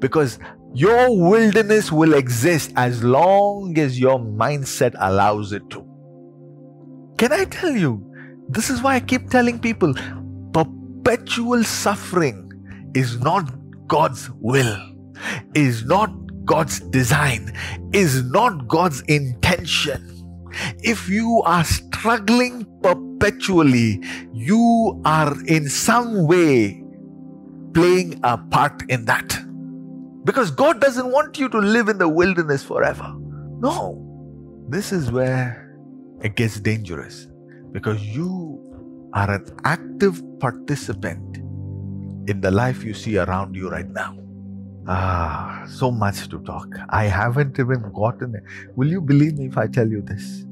Because your wilderness will exist as long as your mindset allows it to. Can I tell you? This is why I keep telling people, perpetual suffering is not God's will, is not God's design, is not God's intention. If you are struggling perpetually, you are in some way playing a part in that. Because God doesn't want you to live in the wilderness forever. No. This is where it gets dangerous, because you are an active participant in the life you see around you right now. So much to talk. I haven't even gotten it. Will you believe me if I tell you this?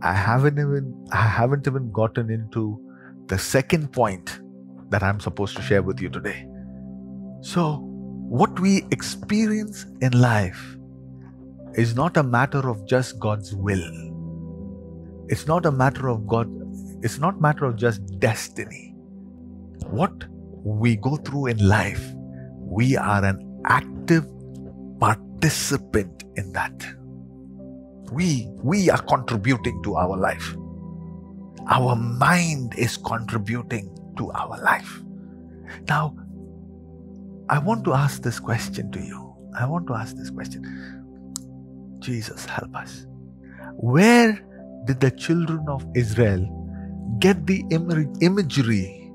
I haven't even gotten into the second point that I'm supposed to share with you today. So, what we experience in life is not a matter of just God's will. It's not a matter of God. It's not a matter of just destiny. What we go through in life, we are an active participant in that. We are contributing to our life. Our mind is contributing to our life. Now, I want to ask this question to you. Jesus, help us. Where did the children of Israel get the imagery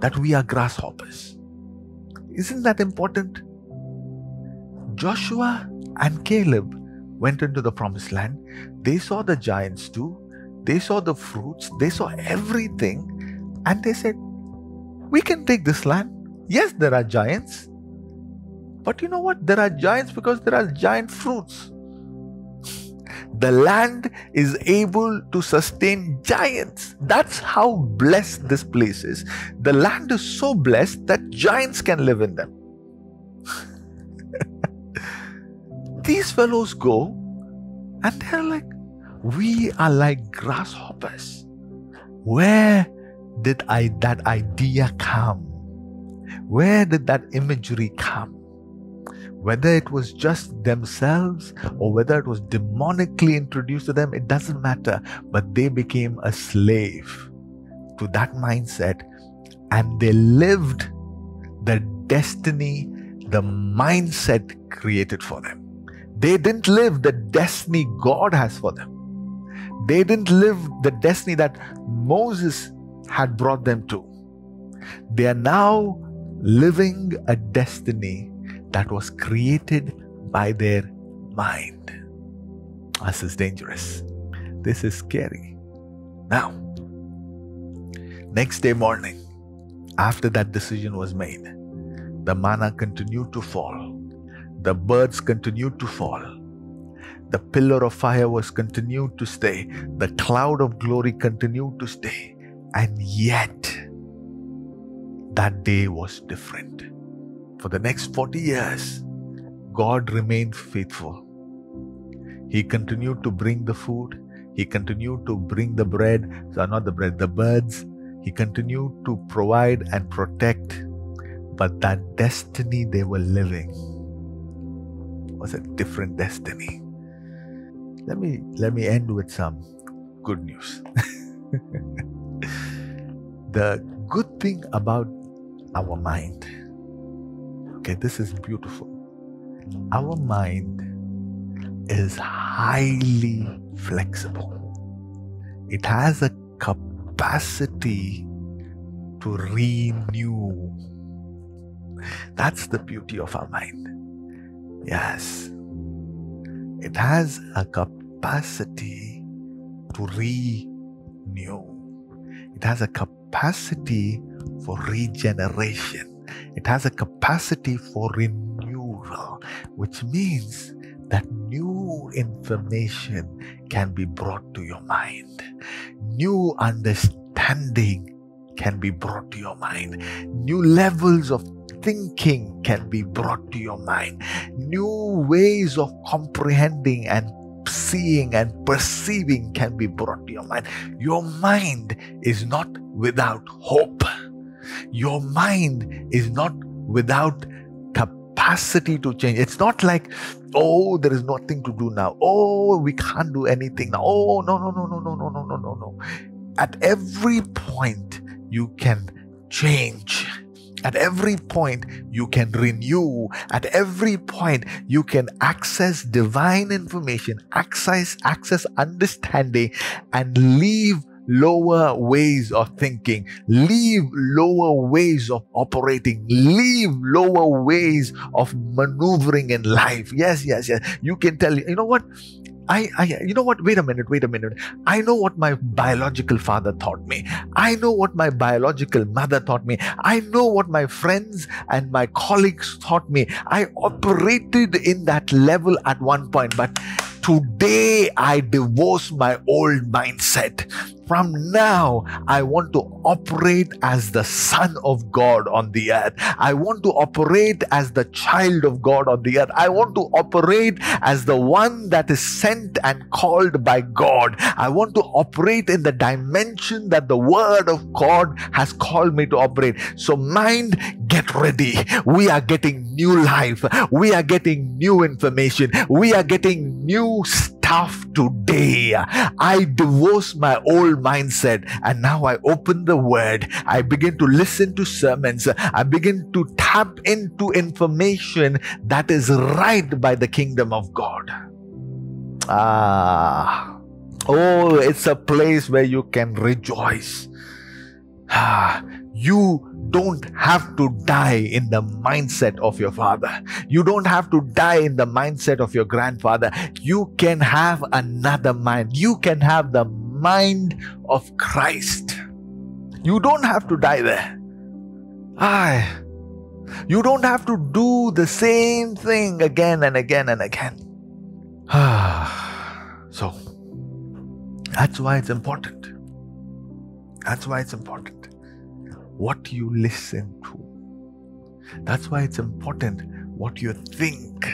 that we are grasshoppers? Isn't that important? Joshua and Caleb went into the promised land. They saw the giants too. They saw the fruits. They saw everything. And they said, we can take this land. Yes, there are giants. But you know what? There are giants because there are giant fruits. The land is able to sustain giants. That's how blessed this place is. The land is so blessed that giants can live in them. These fellows go and they're like, we are like grasshoppers. Where did that idea come? Where did that imagery come? Whether it was just themselves or whether it was demonically introduced to them, it doesn't matter. But they became a slave to that mindset and they lived the destiny the mindset created for them. They didn't live the destiny God has for them. They didn't live the destiny that Moses had brought them to. They are now living a destiny that was created by their mind. This is dangerous. This is scary. Now, next day morning, after that decision was made, the manna continued to fall. The birds continued to fall. The pillar of fire was continued to stay. The cloud of glory continued to stay. And yet, that day was different. For the next 40 years, God remained faithful. He continued to bring the food. He continued to bring the bread. So not the bread, the birds. He continued to provide and protect. But that destiny they were living was a different destiny. Let me end with some good news. The good thing about our mind, okay, this is beautiful. Our mind is highly flexible. It has a capacity to renew. That's the beauty of our mind. Yes. It has a capacity to renew. It has a capacity for regeneration. It has a capacity for renewal, which means that new information can be brought to your mind. New understanding can be brought to your mind. New levels of thinking can be brought to your mind. New ways of comprehending and seeing and perceiving can be brought to your mind. Your mind is not without hope. Your mind is not without capacity to change. It's not like, oh, there is nothing to do now. Oh, we can't do anything now. Oh, no. At every point, you can change. At every point, you can renew. At every point, you can access divine information, access understanding, and leave lower ways of thinking, leave lower ways of operating, leave lower ways of maneuvering in life. Yes. You can tell, you know what? Wait a minute. I know what my biological father taught me. I know what my biological mother taught me. I know what my friends and my colleagues taught me. I operated in that level at one point, but today I divorce my old mindset. From now, I want to operate as the Son of God on the earth. I want to operate as the child of God on the earth. I want to operate as the one that is sent and called by God. I want to operate in the dimension that the Word of God has called me to operate. So mind, get ready. We are getting new life. We are getting new information. We are getting new stuff today. I divorce my old mindset and now I open the Word. I begin to listen to sermons. I begin to tap into information that is right by the kingdom of God. Oh, it's a place where you can rejoice. You don't have to die in the mindset of your father. You don't have to die in the mindset of your grandfather. You can have another mind. You can have the mind of Christ. You don't have to die there. You don't have to do the same thing again and again and again. So, that's why it's important. That's why it's important. What you listen to. That's why it's important what you think.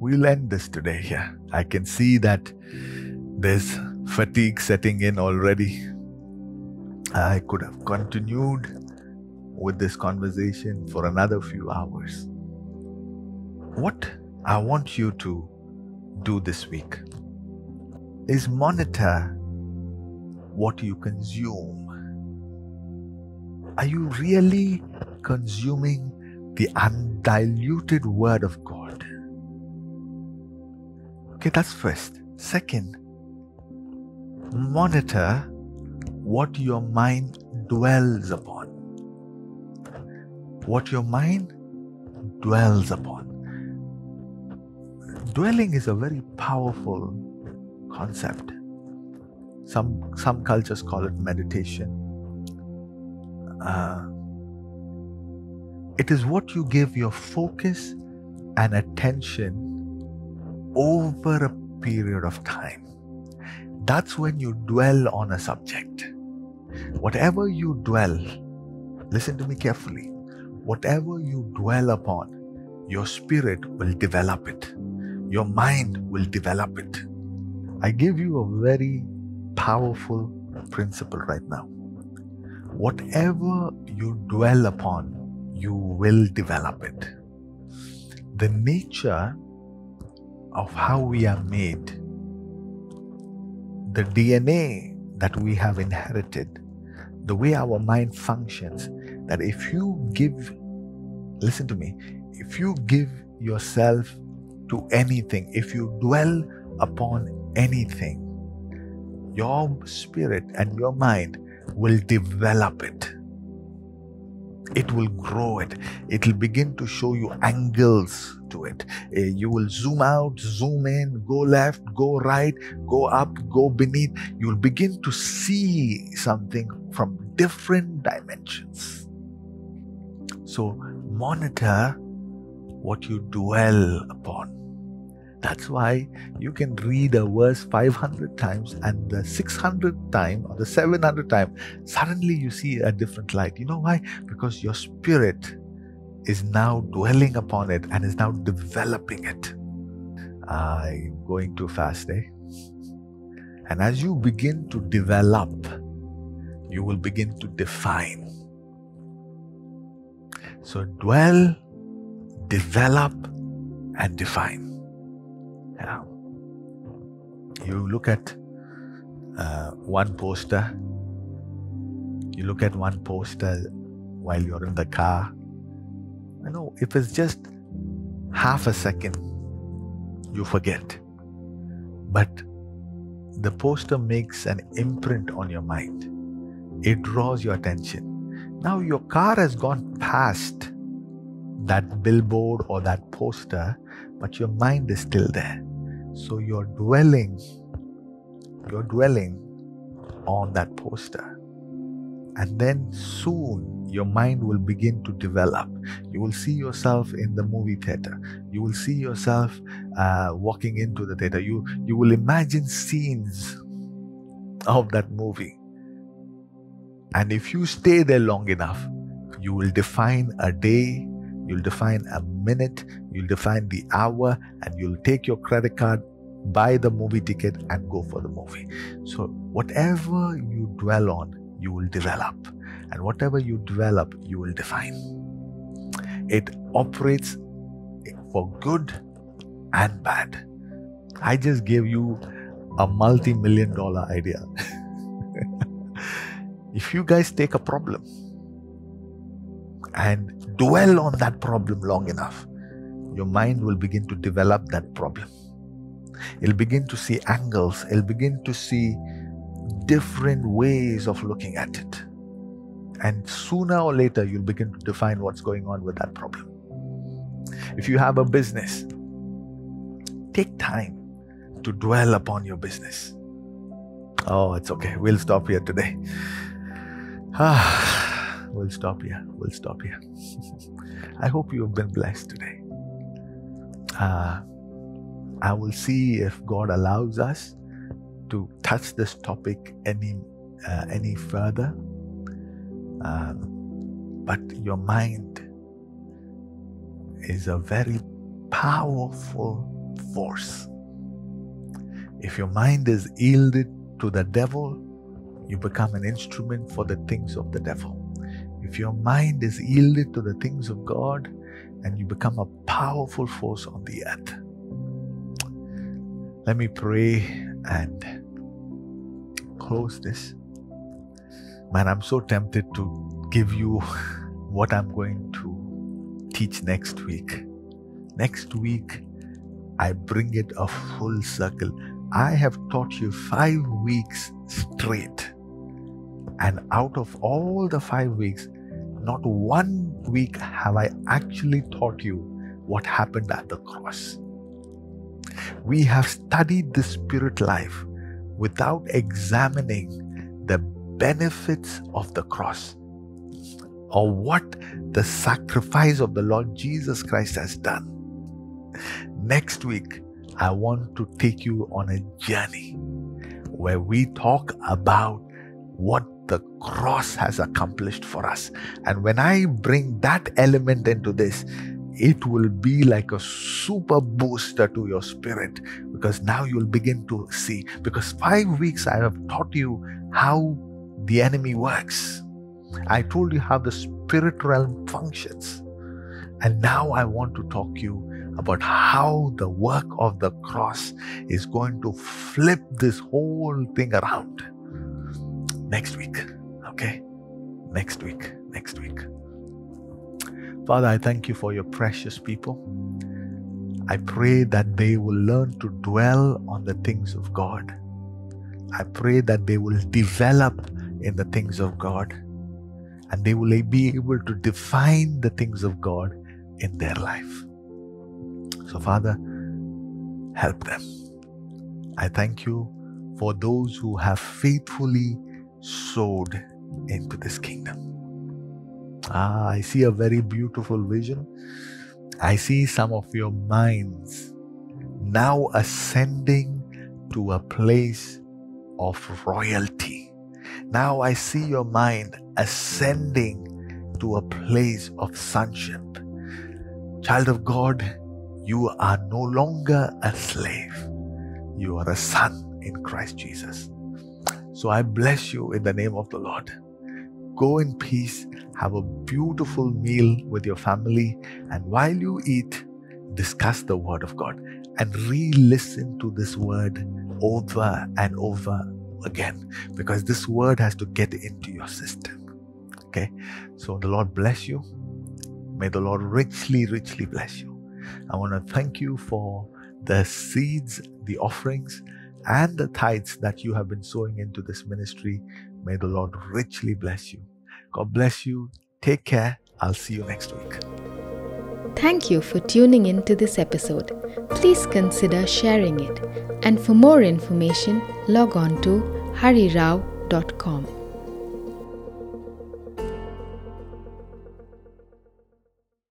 We'll end this today here. I can see that there's fatigue setting in already. I could have continued with this conversation for another few hours. What I want you to do this week is monitor what you consume. Are you really consuming the undiluted Word of God? Okay, that's first. Second, monitor what your mind dwells upon. What your mind dwells upon. Dwelling is a very powerful concept. Some cultures call it meditation. It is what you give your focus and attention over a period of time. That's when you dwell on a subject. Whatever you dwell, listen to me carefully, whatever you dwell upon, your spirit will develop it. Your mind will develop it. I give you a very powerful principle right now. Whatever you dwell upon, you will develop it. The nature of how we are made the DNA that we have inherited, the way our mind functions, that if you give, listen to me, if you give yourself to anything, if you dwell upon anything, your spirit and your mind will develop it. It will grow it. It will begin to show you angles to it. You will zoom out, zoom in, go left, go right, go up, go beneath. You will begin to see something from different dimensions. So monitor what you dwell upon. That's why you can read a verse 500 times and the 600th time or the 700th time, suddenly you see a different light. You know why? Because your spirit is now dwelling upon it and is now developing it. I'm going to fast, eh? And as you begin to develop, you will begin to define. So dwell, develop, and define. Yeah. You look at one poster, while you're in the car. You know, if it's just half a second, you forget. But the poster makes an imprint on your mind. It draws your attention. Now your car has gone past that billboard or that poster, but your mind is still there. So you're dwelling on that poster. And then soon your mind will begin to develop. You will see yourself in the movie theater. You will see yourself walking into the theater. You will imagine scenes of that movie. And if you stay there long enough, you will define a day, you'll define a minute, you'll define the hour, and you'll take your credit card, buy the movie ticket, and go for the movie. So whatever you dwell on, you will develop. And whatever you develop, you will define. It operates for good and bad. I just gave you a multi-million-dollar idea. If you guys take a problem and dwell on that problem long enough, your mind will begin to develop that problem. It'll begin to see angles. It'll begin to see different ways of looking at it. And sooner or later, you'll begin to define what's going on with that problem. If you have a business, take time to dwell upon your business. Oh, it's okay. We'll stop here today. We'll stop here. I hope you have been blessed today. I will see if God allows us to touch this topic any further. But your mind is a very powerful force. If your mind is yielded to the devil, you become an instrument for the things of the devil. If your mind is yielded to the things of God, and you become a powerful force on the earth. Let me pray and close this. Man, I'm so tempted to give you what I'm going to teach next week. Next week, I bring it a full circle. I have taught you 5 weeks straight. And out of all the 5 weeks, not 1 week have I actually taught you what happened at the cross. We have studied the spirit life without examining the benefits of the cross or what the sacrifice of the Lord Jesus Christ has done. Next week, I want to take you on a journey where we talk about what the cross has accomplished for us. And when I bring that element into this, it will be like a super booster to your spirit, because now you'll begin to see. Because 5 weeks I have taught you how the enemy works. I told you how the spirit realm functions. And now I want to talk to you about how the work of the cross is going to flip this whole thing around. Next week, okay? Next week, next week. Father, I thank you for your precious people. I pray that they will learn to dwell on the things of God. I pray that they will develop in the things of God, and they will be able to define the things of God in their life. So Father, help them. I thank you for those who have faithfully sowed into this kingdom. I see a very beautiful vision. I see some of your minds now ascending to a place of royalty. Now I see your mind ascending to a place of sonship. Child of God, you are no longer a slave. You are a son in Christ Jesus. So I bless you in the name of the Lord. Go in peace, have a beautiful meal with your family, and while you eat, discuss the Word of God and re-listen to this Word over and over again, because this Word has to get into your system. Okay? So the Lord bless you. May the Lord richly, richly bless you. I want to thank you for the seeds, the offerings, and the tithes that you have been sowing into this ministry. May the Lord richly bless you. God bless you. Take care. I'll see you next week. Thank you for tuning in to this episode. Please consider sharing it. And for more information, log on to harirao.com.